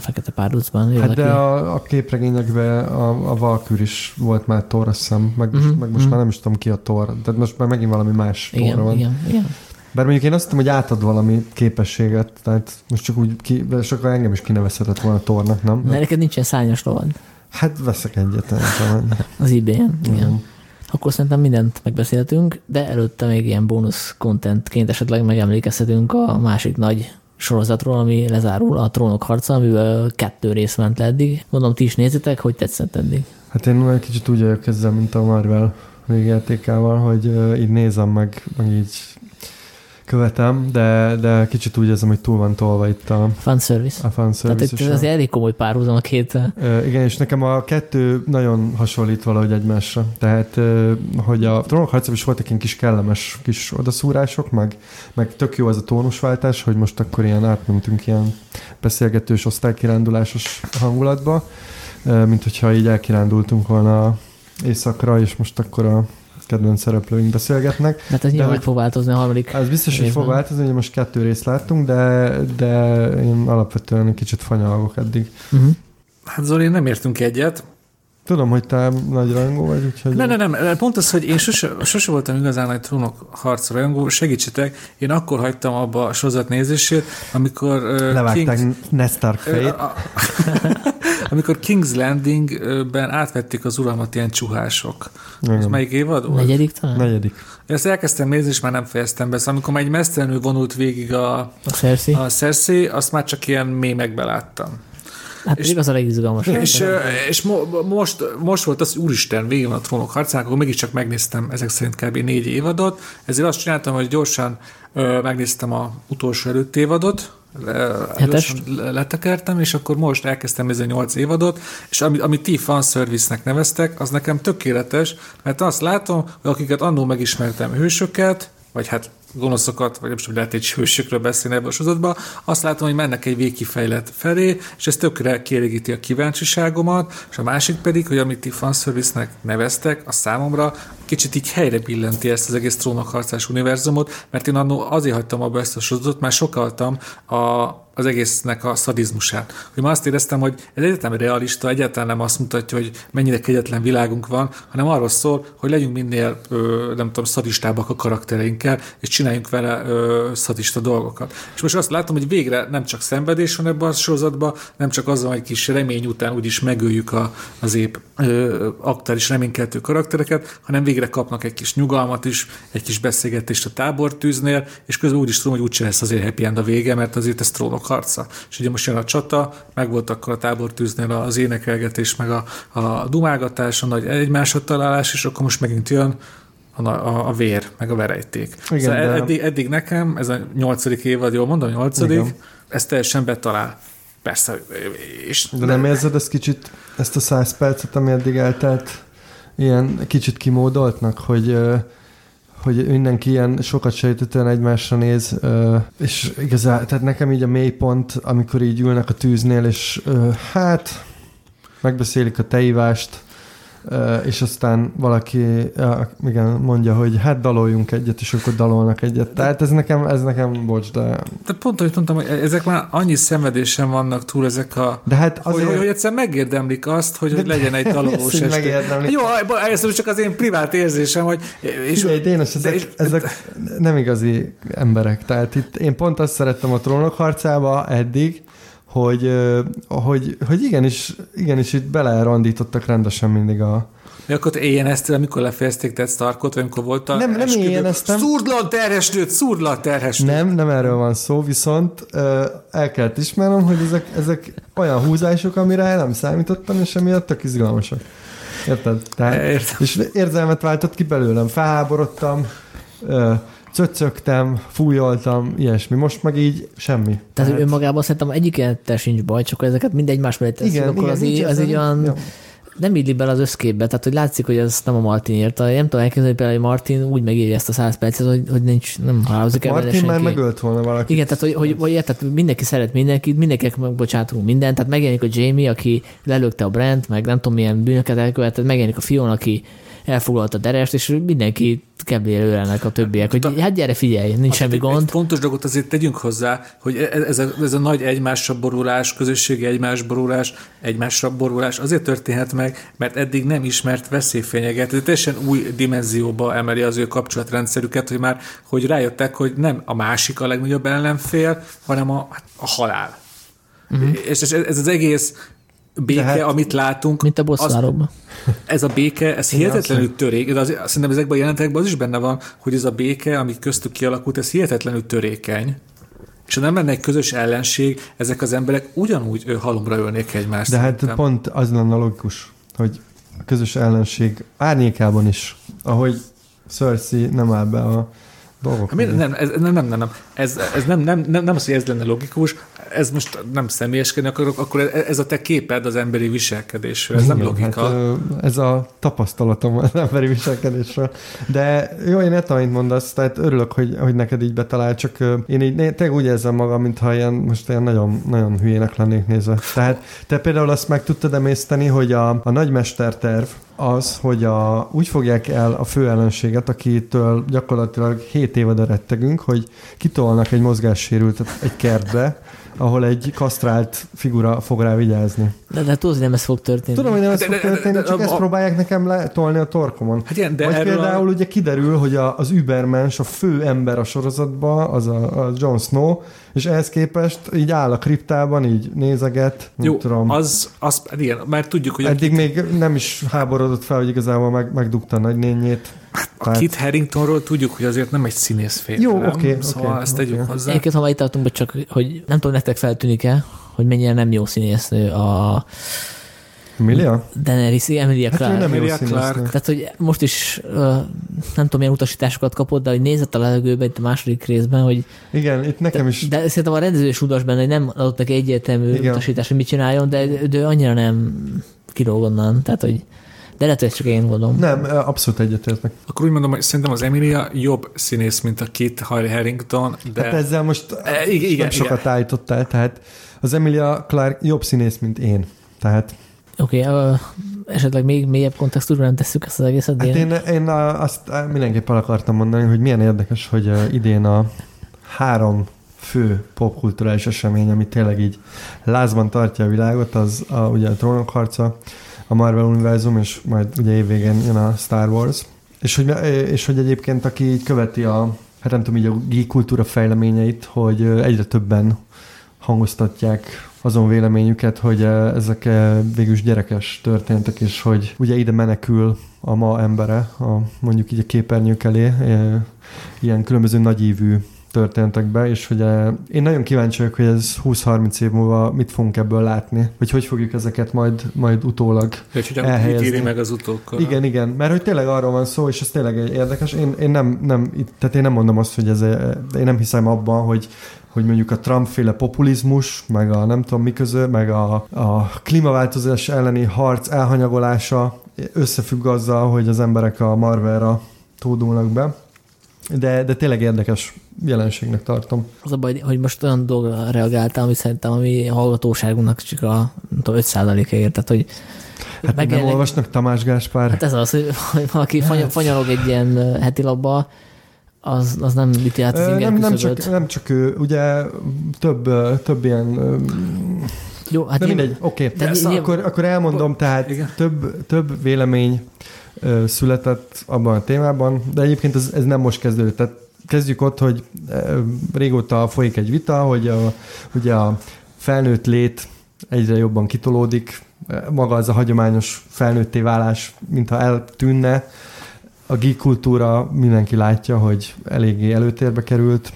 Fekete Párducban. Hát de a képregényekben a Walkür is volt már Thor, azt hiszem, meg most már nem is tudom ki a Thor, tehát most már megint valami más Thor van. Igen. Bár mondjuk én azt hiszem, hogy átad valami képességet, tehát most csak úgy sokkal engem is kinevezhetett volna Thornak, nem? Mert neked nincsen szárnyas lovad. Hát veszek egyet. Az eBay-en, igen. Akkor szerintem mindent megbeszélhetünk, de előtte még ilyen bónusz contentként esetleg megemlékezhetünk a másik nagy sorozatról, ami lezárul, a Trónok harca, amiből 2 rész ment le eddig. Gondolom, ti is nézitek, hogy tetszett eddig? Hát én egy kicsit úgy vagyok ezzel, mint a Marvel végjátékával, hogy így nézem meg így követem, de kicsit úgy érzem, hogy túl van tolva itt a fanservice. Tehát ez elég komoly párhuzam a két. Igen, és nekem a 2 nagyon hasonlít valahogy egymásra. Tehát, hogy a Trónok harcában is voltak ilyen kis kellemes kis odaszúrások, meg tök jó ez a tónusváltás, hogy most akkor ilyen átmentünk ilyen beszélgetős, osztálykirándulásos hangulatba, mint hogyha így elkirándultunk volna éjszakra, és most akkor a kedvenc szereplőink beszélgetnek. Hát ez nyilván fog változni a harmadik. Ez biztos, hogy fog változni, hogy most 2 részt láttunk, de én alapvetően kicsit fanyalgok eddig. Uh-huh. Hát Zoli, nem értünk egyet. Tudom, hogy te nagy rajongó vagy, úgyhogy... Nem. Pont az, hogy én sose voltam igazán nagy Trónok harca rajongó. Segítsetek, én akkor hagytam abba a sorozat nézését, amikor... levágták Ned Stark fejét. Amikor King's Landing-ben átvették az uralmat ilyen csuhások. Ez melyik évad volt? 4. talán? 4. Ezt elkezdtem nézni, és már nem fejeztem be. Szóval amikor már egy mesztelenül vonult végig a Cersei, azt már csak ilyen mémekbe láttam. Hát és az a legizgalmas. És most volt az, úristen, végén a Trónok harcán, akkor mégiscsak megnéztem ezek szerint kb. 4 évadot, ezért azt csináltam, hogy gyorsan megnéztem az utolsó előtt évadot, letekertem, és akkor most elkezdtem nézni 8 évadot, és amit ti fanservice-nek neveztek, az nekem tökéletes, mert azt látom, hogy akiket annól megismertem hősöket, vagy hát gonoszokat, vagy nem tudom, lehet egy hősökről beszélni ebben a sorozatban, azt látom, hogy mennek egy végkifejlet felé, és ez tökre kielégíti a kíváncsiságomat, és a másik pedig, hogy amit ti fanservice-nek neveztek, a számomra kicsit így helyre billenti ezt az egész trónokharcás univerzumot, mert én annól azért hagytam abba ezt a sorozatot, már sokaltam az egésznek a szadizmusát. Hogy már azt éreztem, hogy ez egyáltalán realista, egyáltalán nem azt mutatja, hogy mennyire kegyetlen világunk van, hanem arról szól, hogy legyünk minél, nem tudom, szadistábbak a karaktereinkkel, és csináljunk vele szatista dolgokat. És most azt látom, hogy végre nem csak szenvedés van ebben a sorozatban, nem csak az, hogy kis remény után úgyis megöljük az épp aktuális reménykeltő karaktereket, hanem végre kapnak egy kis nyugalmat is, egy kis beszélgetést a tábortűznél, és közben úgy is tudom, hogy úgyse lesz azért happy end a vége, mert azért ez trónok harca. És ugye most jön a csata, meg volt akkor a tábortűznél az énekelgetés, meg a dumálgatás, a nagy egymásra találás, és akkor most megint jön a vér, meg a verejték. Igen, szóval eddig nekem, ez a 8. évad, jól mondom, 8. Igen. Ez teljesen betalál. Persze. És de nem érzed ezt kicsit, ezt a 100 percet, ami eddig eltelt, ilyen kicsit kimódoltnak, hogy mindenki ilyen sokat sejtetően egymásra néz, és igazán, tehát nekem így a mélypont, amikor így ülnek a tűznél, és hát megbeszélik a teívást, és aztán valaki igen, mondja, hogy hát daloljunk egyet, és akkor dalolnak egyet. Tehát ez nekem bocs, de... De pont, ahogy mondtam, hogy ezek már annyi szenvedésen vannak túl ezek a... De hát azért... hogy egyszer megérdemlik azt, hogy legyen egy dalolós este. Megérdemlik. Jó, először csak az én privát érzésem, hogy... Dénes, ezek nem igazi emberek. Tehát itt én pont azt szerettem a Trónok harcába eddig, hogy igenis itt belerandítottak rendesen mindig a... Mi akkor éjjeneztél, amikor lefejezték Ted Starkot, vagy amikor volt a... Nem éjjeneztem. Szúrd le a terhesnőt, Nem erről van szó, viszont el kellett ismernem, hogy ezek olyan húzások, amire nem számítottam, és emiatt tök izgalmasak. Érted? Tehát, és érzelmet váltott ki belőlem. Felháborodtam, cöccögtem, fújoltam, ilyesmi. Most meg így semmi. Tehát önmagában szerintem egyikkel sincs baj, csak ezeket mindegy más mellett teszik, akkor az így olyan... Jó. Nem illik bele az összképbe, tehát hogy látszik, hogy ez nem a Martin írta. Nem tudom elképzelni, hogy például Martin úgy megírja ezt a 100 percet, hogy nincs, nem hálózik el vele senki. Martin már megölt volna valaki. Igen, tehát hogy mindenki szeret mindenkit, mindenkinek megbocsátunk mindent, tehát megjelenik a Jamie, aki lelökte a Brent, meg nem tudom milyen bűnöket elkövetett, megjelenik a Fiona, aki elfoglalta a derest, és mindenki keblélőlenek a többiek, hogy hát gyere figyelj, nincs semmi gond. Egy fontos dolgot azért tegyünk hozzá, hogy ez a nagy egymásra borulás, közösségi egymásra borulás azért történhet meg, mert eddig nem ismert veszélyfényeget, de teljesen új dimenzióba emeli az ő kapcsolatrendszerüket, hogy már rájöttek, hogy nem a másik a legnagyobb ellenfél, hanem a halál. Mm-hmm. És ez az egész béke, hát, amit látunk. Mint a bosszárokban. Ez a béke, ez hihetetlenül törék. Szerintem ezekben a jelentekben az is benne van, hogy ez a béke, ami köztük kialakult, ez hihetetlenül törékeny. És ha nem lenne egy közös ellenség, ezek az emberek ugyanúgy halomra ölnék egymást. De szerintem. Hát pont az lenne logikus, hogy a közös ellenség árnyékában is, ahogy Cersei nem áll be a dolgok. Nem. Ez nem az, hogy ez lenne logikus, ez most nem személyeskedni akarok, akkor ez a te képed az emberi viselkedésről, ez igen, nem logika. Hát, ez a tapasztalatom az emberi viselkedésről. De jó, én ezt, amit mondasz, tehát örülök, hogy neked így betalál, csak én így tényleg úgy érzem magam, mintha ilyen nagyon, nagyon hülyének lennék nézve. Tehát te például azt meg tudtad emészteni, hogy a nagymester terv az, hogy úgy fogják el a fő ellenséget, akitől gyakorlatilag 7 évadra rettegünk, hogy kitolnak egy mozgássérültet egy kertbe, ahol egy kasztrált figura fog rá vigyázni. De tudod, hogy nem ez fog történni. Tudom, hogy nem ez fog történni, csak ezt próbálják nekem letolni a torkomon. Hát igen, de vagy például ugye kiderül, hogy az übermens, a fő ember a sorozatban, az a Jon Snow, és ehhez képest így áll a kriptában, így nézeget. Jó, tudom. Az igen, már tudjuk, hogy... Eddig még nem is háborodott fel, hogy igazából megdugta a nagynényét. A Kit Haringtonról tudjuk, hogy azért nem egy színészféle. Jó, oké, ezt tegyük hozzá. Egyébként, ha már itt tartunk, csak hogy nem tudom, nektek feltűnik-e, hogy mennyire nem jó színésznő a... Emilia? Daenerys, Emilia Clarke. Hát Emilia Clarke. Tehát, hogy most is nem tudom, milyen utasításokat kapott, de hogy nézett a levegőben itt a második részben, hogy... Igen, itt nekem is... De szerintem a rendező is udas benne, hogy nem adott neki egyértelmű utasítás, hogy mit csináljon, de annyira nem kilóg onnan. Tehát, hogy... De lehet, hogy csak én gondolom. Nem, abszolút egyetértek. Akkor úgy mondom, hogy szerintem az Emilia jobb színész, mint a Kit Harington, de... Hát ezzel most igen, sokat állítottál, tehát az Emilia Clarke jobb színész, mint én. Tehát... Oké, esetleg még mélyebb kontextusban nem tesszük ezt az egészet. Hát én azt mindenképp el akartam mondani, hogy milyen érdekes, hogy idén a 3 fő popkulturális esemény, ami tényleg így lázban tartja a világot, az ugye a Trónok harca, a Marvel univerzum, és majd ugye évvégén jön a Star Wars. És hogy egyébként, aki így követi a hát nem tudom, így a geek kultúra fejleményeit, hogy egyre többen hangoztatják azon véleményüket, hogy ezek végülis gyerekes történetek, és hogy ugye ide menekül a ma embere, mondjuk így a képernyők elé, ilyen különböző nagyívű történetekbe, és hogy én nagyon kíváncsi vagyok, hogy ez 20-30 év múlva mit fogunk ebből látni, hogy hogy fogjuk ezeket majd utólag elhelyezni. Mit íri meg az utókkal. Igen, igen, mert hogy tényleg arról van szó, és ez tényleg érdekes. Én nem mondom azt, hogy én nem hiszem abban, hogy mondjuk a Trump-féle populizmus, meg a nem tudom mi közül, meg a klímaváltozás elleni harc elhanyagolása összefügg azzal, hogy az emberek a Marvelra tódulnak be. De tényleg érdekes jelenségnek tartom. Az a baj, hogy most olyan dolgra reagáltam, ami szerintem a mi hallgatóságunknak csak a 5%-a ért, tehát hogy hát meg nem olvasnak Tamás Gáspár. Hát ez az, hogy valaki fanyalog egy ilyen heti labba, az nem üti át az inger küszöböt. Nem csak ő, ugye több ilyen... Jó, hát de mindegy, oké. Okay. Akkor elmondom, tehát igen. Több vélemény született abban a témában, de egyébként ez nem most kezdődött. Tehát kezdjük ott, hogy régóta folyik egy vita, hogy ugye a felnőtt lét egyre jobban kitolódik, maga az a hagyományos felnőtté válás, mintha eltűnne. A geek kultúra mindenki látja, hogy eléggé előtérbe került.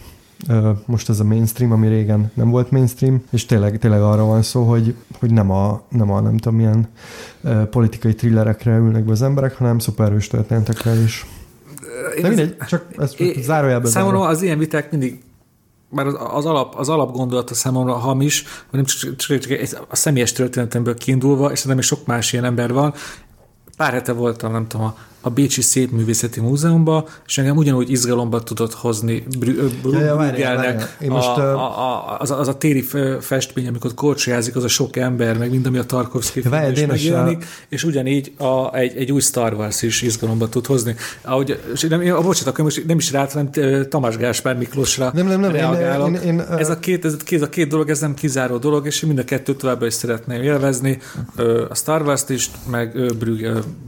Most ez a mainstream, ami régen nem volt mainstream, és tényleg arra van szó, hogy nem nem tudom, milyen politikai thrillerekre ülnek be az emberek, hanem szuperhős történetekre is. De mindegy, csak zárójelben. Számomra az ilyen viták mindig, már az alap gondolata számomra hamis, hanem csak a személyes történetemből kiindulva, és szerintem sok más ilyen ember van. Pár hete voltam, nem tudom, a Bécsi Szépművészeti Múzeumban, és engem ugyanúgy izgalomba tudott hozni Bruegelnek. Az a téri festmény, amikor korcsolyázik, az a sok ember, meg mind, ami a Tarkovszky filmben is megjelenik, és ugyanígy egy új Star Wars is izgalomba tud hozni. Ahogy, nem is rá, hanem Tamás Gáspár Miklósra reagálok. Ez a két dolog, ez nem kizáró dolog, és mind a kettőt továbbra is szeretném élvezni. A Star Wars-t is, meg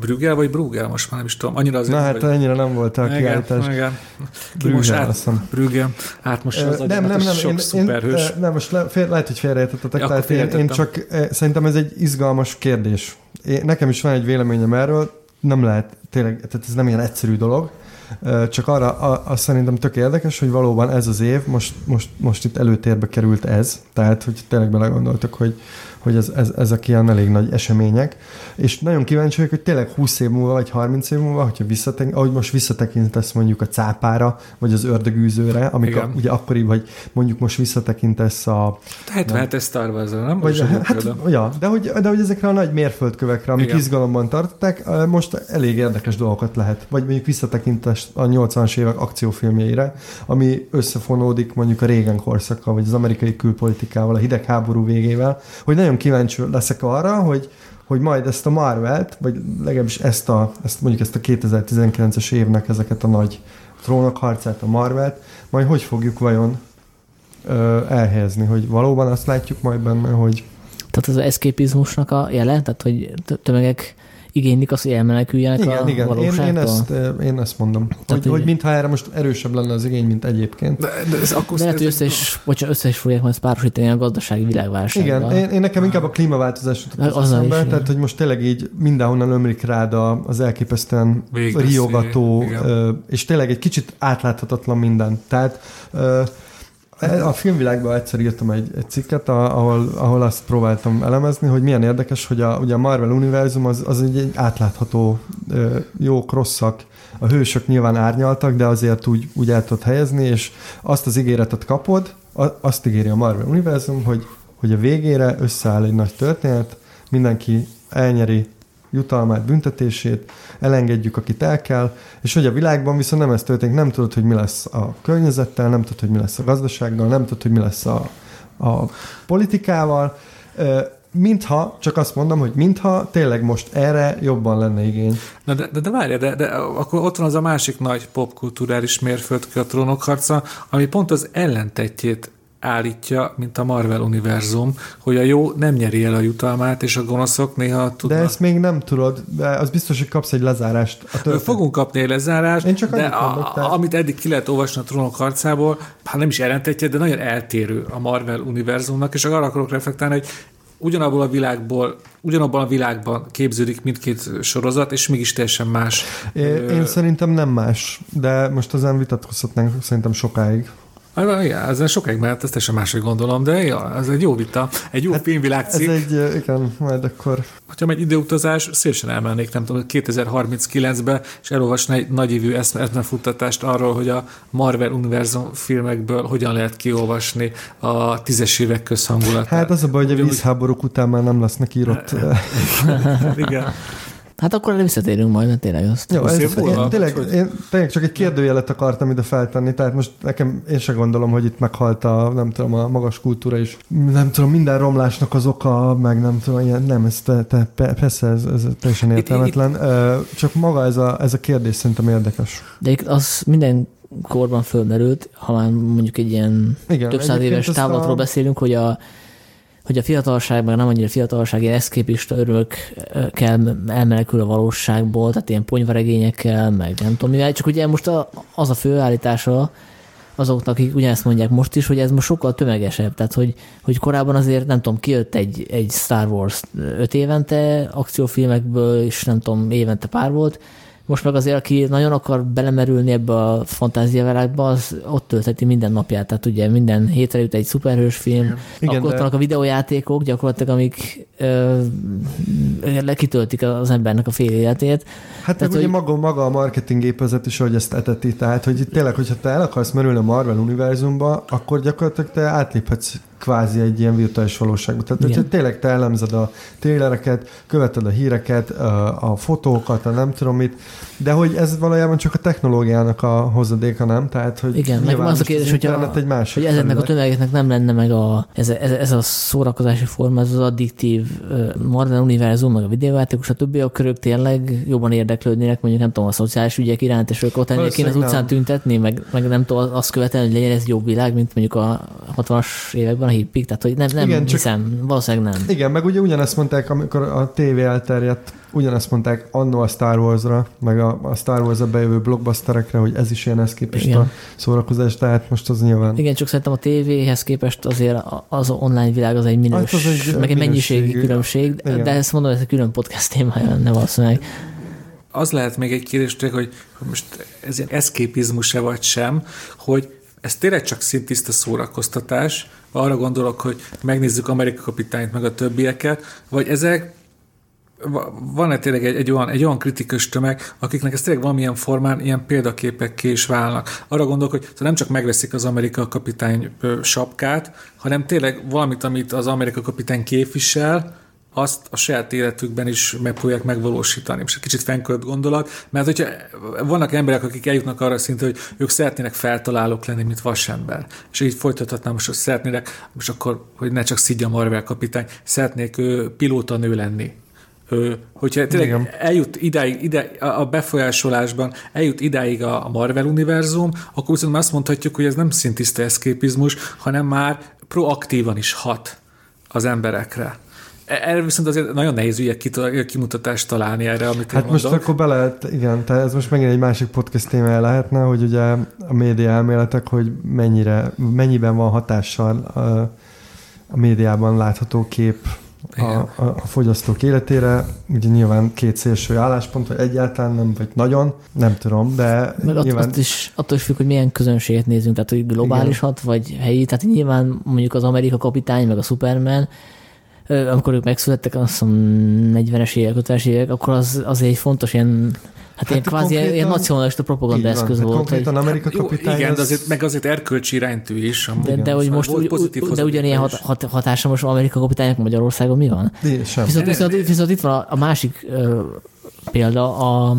Bruegel vagy Bruegel, most már nem is tudom. Annyira azért ennyire nem volt a kiállítás. Bruegel. Hát most az sok szuperhős. Nem, most lehet, hogy félreértettetek. Tehát én csak szerintem ez egy izgalmas kérdés. Nekem is van egy véleményem erről. Nem lehet tényleg, tehát ez nem ilyen egyszerű dolog. Csak arra azt szerintem tök érdekes, hogy valóban ez az év, most itt előtérbe került ez. Tehát, hogy tényleg belegondoltak, hogy ezek ilyen elég nagy események, és nagyon kíváncsi vagyok, hogy tényleg 20 év múlva, vagy 30 év múlva, ahogy most visszatekintesz mondjuk a cápára, vagy az ördögűzőre, amikor ugye akkori, vagy mondjuk most visszatekintesz a... Tehát ez Star Wars-ra, nem? Vagy, de hogy ezekre a nagy mérföldkövekre, amik izgalomban tartották, most elég érdekes dolgokat lehet. Vagy mondjuk visszatekintesz a 80-as évek akciófilmjeire, ami összefonódik mondjuk a Reagan korszakkal, vagy az amerikai külpolitikával, a hidegháború végével, hogy nagyon kíváncsi leszek arra, hogy majd ezt a Marvelt, vagy legalábbis ezt a 2019-es évnek ezeket a nagy trónokharcát, a Marvelt, majd hogy fogjuk vajon elhelyezni, hogy valóban azt látjuk majd benne, hogy... Tehát ez az eszképizmusnak a jele? Tehát, hogy tömegek igénylik azt, hogy elmeneküljenek a valóságtól? Én ezt mondom. Hogy mintha erre most erősebb lenne az igény, mint egyébként. De lehet, hogy össze is fogják majd párosítani a gazdasági világválsággal. Igen, én nekem inkább a klímaváltozás jutott eszembe, tehát hogy most tényleg így mindenhonnan ömlik rád az elképesztően riogató, és tényleg egy kicsit átláthatatlan minden. Tehát a filmvilágban egyszer írtam egy cikket, ahol azt próbáltam elemezni, hogy milyen érdekes, hogy ugye a Marvel univerzum az egy átlátható, jók, rosszak. A hősök nyilván árnyaltak, de azért úgy el tudod helyezni, és azt az ígéretet kapod, azt ígéri a Marvel univerzum, hogy a végére összeáll egy nagy történet, mindenki elnyeri jutalmát, büntetését, elengedjük, akit el kell, és hogy a világban viszont nem ez történik, nem tudod, hogy mi lesz a környezettel, nem tudod, hogy mi lesz a gazdasággal, nem tudod, hogy mi lesz a politikával, mintha, csak azt mondom, hogy mintha tényleg most erre jobban lenne igény. Na de várja, de akkor ott van az a másik nagy popkulturális mérföldkő, a trónokharca, ami pont az ellentetjét állítja, mint a Marvel univerzum, hogy a jó nem nyeri el a jutalmát, és a gonoszok néha tudnak. De ezt még nem tudod, az biztos, hogy kapsz egy lezárást. Fogunk kapni egy lezárást, én csak de amit eddig ki lehet olvasni a Trónok harcából, hát nem is ellentétje, de nagyon eltérő a Marvel univerzumnak, és arra akarok reflektálni, hogy ugyanabban a világban képződik mindkét sorozat, és mégis teljesen más. Én szerintem nem más, de most ezen vitatkozhatnánk szerintem sokáig. Igen, ezen sokáig, mert ezt teljesen máshogy gondolom, de ja, ez egy jó vita, egy jó filmvilágcikk. Ez egy, igen, majd akkor... Hogyha megy időutazás, szívesen elmennék, nem tudom, 2039-be, és elolvasni egy nagyívű eszmefuttatást arról, hogy a Marvel univerzum filmekből hogyan lehet kiolvasni a 10-es évek közhangulatát. Hát az a baj, hogy a vízháborúk után már nem lesznek írott. Igen. Hát akkor visszatérünk majd, mert tényleg azt. Jó, én tényleg csak egy kérdőjelet akartam ide feltenni, tehát most nekem én se gondolom, hogy itt meghalt a, nem tudom, a magas kultúra is. Nem tudom, minden romlásnak az oka, meg nem tudom, ilyen, nem, ez persze ez teljesen értelmetlen. Csak maga ez a kérdés szerintem érdekes. De az minden korban fölmerült, ha már mondjuk egy ilyen több száz éves távlatról beszélünk, hogy a fiatalság, meg nem annyira fiatalság, ilyen eszképista örömökkel elmenekül a valóságból, tehát ilyen ponyvaregényekkel, meg nem tudom mivel. Csak ugye most az a főállítása azoknak, akik ugyanezt mondják most is, hogy ez most sokkal tömegesebb. Tehát, hogy korábban azért, nem tudom, kijött egy Star Wars 5 évente akciófilmekből, és nem tudom, évente pár volt. Most meg azért, aki nagyon akar belemerülni ebbe a fantáziavilágba, az ott töltheti minden napját. Tehát ugye minden hétre jut egy szuperhős film. Igen, akkor ott vannak a videójátékok gyakorlatilag, amik lekitöltik az embernek a fél életét. Hát tehát, ugye maga a marketinggépezet is, hogy ezt eteti. Tehát, hogy tényleg, hogyha te el akarsz merülni a Marvel univerzumba, akkor gyakorlatilag te átléphetsz kvázi egy ilyen virtuális valóságban. Tehát hogy tényleg te elemzed a trailereket, követed a híreket, a fotókat, a nem tudom mit, de hogy ez valójában csak a technológiának a hozadéka, nem? Tehát, hogy igen, meg az a kérdés, hogy ezeknek a tömegeknek nem lenne meg ez a szórakozási forma, ez az addiktív Marvel univerzum, meg a videójátékok, és a többi, a körök tényleg jobban érdeklődnének, mondjuk nem tudom, a szociális ügyek iránt, és ők ott ennél kéne az utcán tüntetni, meg nem tudom, azt követelni, hogy legyen ez jobb világ, mint mondjuk a 60-as években a hippik, tehát hogy nem igen, hiszem, csak, valószínűleg nem. Igen, meg ugye ugyanezt mondták, amikor a tévé elterjedt, ugyanezt mondták annó a Star Wars-ra, meg a Star Wars-ra bejövő blockbusterekre, hogy ez is ilyen eszképista szórakozás, tehát most az nyilván... Igen, csak szerintem a tévéhez képest azért az online világ az egy egy mennyiségi különbség, igen. De ezt mondom, ez egy külön podcast témája lenne valószínűleg. Az lehet még egy kérdés, hogy most ez ilyen eszképizmus-e vagy sem, hogy ez tényleg csak szintiszta szórakoztatás, arra gondolok, hogy megnézzük Amerika kapitányt, meg a többieket, vagy ezek van-e tényleg egy olyan kritikus tömeg, akiknek ez tényleg valamilyen formán ilyen példaképekké is válnak. Arra gondolok, hogy nem csak megveszik az Amerika kapitány sapkát, hanem tényleg valamit, amit az Amerika kapitány képvisel, azt a saját életükben is megpróbálják megvalósítani. Most egy kicsit fenkölt gondolat, mert hogyha vannak emberek, akik eljutnak arra szinte, hogy ők szeretnének feltalálók lenni, mint Vasember. És így folytathatnám most, hogy szeretnének, most akkor, hogy ne csak szidja Marvel kapitány, szeretnék pilótanő lenni. Hogyha tényleg igen. Eljut idáig, a befolyásolásban eljut idáig a Marvel univerzum, akkor viszont már azt mondhatjuk, hogy ez nem szintiszta eszképizmus, hanem már proaktívan is hat az emberekre. Erre viszont azért nagyon nehéz ügyek kimutatást találni erre, amit hát én most mondok. Akkor be lehet, igen, tehát ez most megint egy másik podcast témája lehetne, hogy ugye a média elméletek, hogy mennyiben van hatással a médiában látható kép a fogyasztók életére. Ugye nyilván két szélső álláspont, vagy egyáltalán nem, vagy nagyon, nem tudom, de meg nyilván... Attól is függ, hogy milyen közönséget nézünk, tehát hogy globálisat, vagy helyi, tehát nyilván mondjuk az Amerika kapitány, meg a Superman, amikor ők megszülettek, azt hiszem 40-es évek, 50-es évek, akkor az egy fontos ilyen, hát kvázi ilyen nacionalista propaganda eszköz volt. Konkrétan Amerika kapitány. Igen, de azért, meg azért erkölcsi iránytű is. De hogy most ugyanilyen hatása most Amerika kapitánynak Magyarországon mi van? Viszont itt van a másik példa, a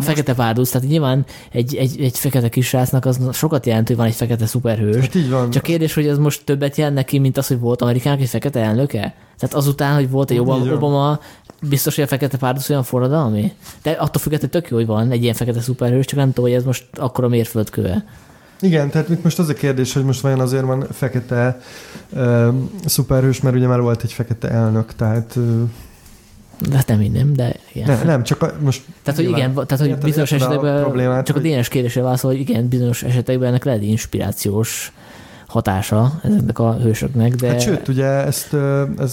Fekete Párduc, tehát nyilván egy fekete kisrácnak az sokat jelent, hogy van egy fekete szuperhős. Hát így van. Csak kérdés, hogy ez most többet jelent neki, mint az, hogy volt Amerikának egy fekete elnöke? Tehát azután, hogy volt egy Obama, biztos, hogy a Fekete Párduc olyan forradalmi? De attól függetlenül tök jó, hogy van egy ilyen fekete szuperhős, csak nem tudom, hogy ez most akkora mérföldköve. Igen, tehát itt most az a kérdés, hogy most vajon azért van fekete szuperhős, mert ugye már volt egy fekete elnök, tehát... De nem, de igen. Nem, csak most... Tehát, hogy igen, tehát, hogy bizonyos esetekben, csak a DNS kérdésre válaszol, hogy igen, bizonyos esetekben ennek lehet inspirációs hatása ezeknek a hősöknek, de... Hát sőt, ugye ezt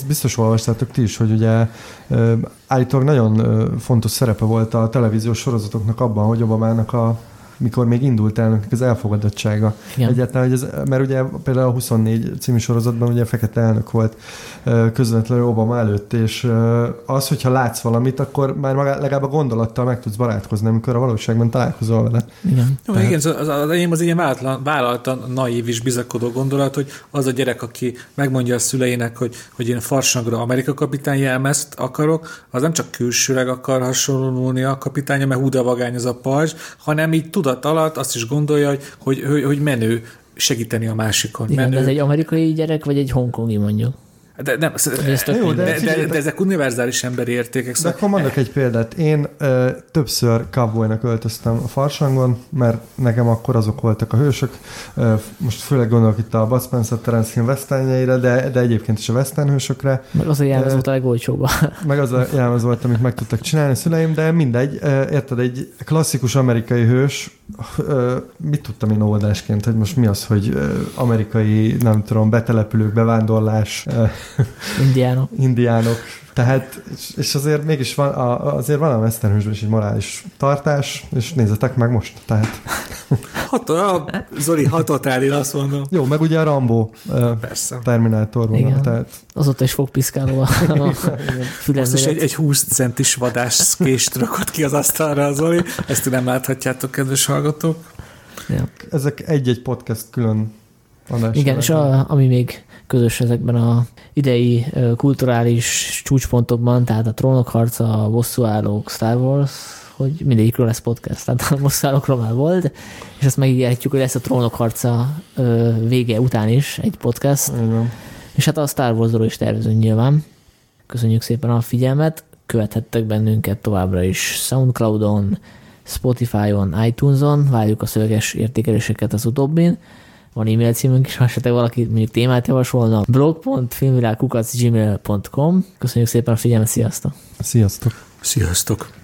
biztos olvastátok ti is, hogy ugye állítólag nagyon fontos szerepe volt a televíziós sorozatoknak abban, hogy Obamának mikor még indult elnöknek az elfogadottsága. Igen. Egyáltalán, hogy mert ugye például a 24 című sorozatban ugye fekete elnök volt közvetlenül Obama előtt, és az, hogyha látsz valamit, akkor már legalább a gondolattal meg tudsz barátkozni, amikor a valóságban találkozol vele. Igen. Tehát... Igen, az ilyen vállaltan naív és bizakodó gondolat, hogy az a gyerek, aki megmondja a szüleinek, hogy én farsangra Amerika kapitány jelmezt akarok, az nem csak külsőleg akar hasonlulni a kapitánya, mert húda vagány az a pajzs, hanem így tudat alatt azt is gondolja, hogy menő segíteni a másikon. Igen, menő. Ez egy amerikai gyerek, vagy egy hongkongi mondjuk? De, nem, de ezek univerzális emberi értékek. Szóval... De akkor mondok egy példát. Én többször cowboynak öltöztem a farsangon, mert nekem akkor azok voltak a hősök. Most főleg gondolok itt a Bud Spencer, Terence Hill westernjeire, de egyébként is a western hősökre. Meg az a jelmez volt a legolcsóban. Meg az a jelmez volt, amit meg tudtak csinálni szüleim, de mindegy. Érted, egy klasszikus amerikai hős, mit tudtam én óvodásként, hogy most mi az, hogy amerikai, nem tudom, betelepülők, bevándorlás, indiánok. Tehát, és azért mégis van a western hősben is egy morális tartás, és nézzetek meg most, tehát. Zoli, hatottál, én azt mondom. Jó, meg ugye a Rambo Terminátor volna. Tehát... Azóta is fogpiszkáló a fülemület. Most egy 20 centis vadás kést rakott ki az asztalra a Zoli. Ezt ti nem láthatjátok, kedves hallgatók. Ja. Ezek egy-egy podcast külön adásra. Igen, és ami még közös ezekben a idei kulturális csúcspontokban, tehát a Trónok harca, a Bosszúállók, Star Wars, hogy mindegyikről lesz podcast, tehát a Bosszúállókról már volt, és azt megígérhetjük, hogy lesz a Trónok harca vége után is egy podcast, igen. És hát a Star Warsról is tervezünk nyilván. Köszönjük szépen a figyelmet, követhettek bennünket továbbra is Soundcloudon, Spotify-on, iTunes-on, várjuk a szöveges értékeléseket az utóbbin, van e-mail címünk is, ha esetleg valaki mondjuk témát javasolna. blog.filmvilág@gmail.com. Köszönjük szépen a figyelmet, sziasztok! Sziasztok! Sziasztok!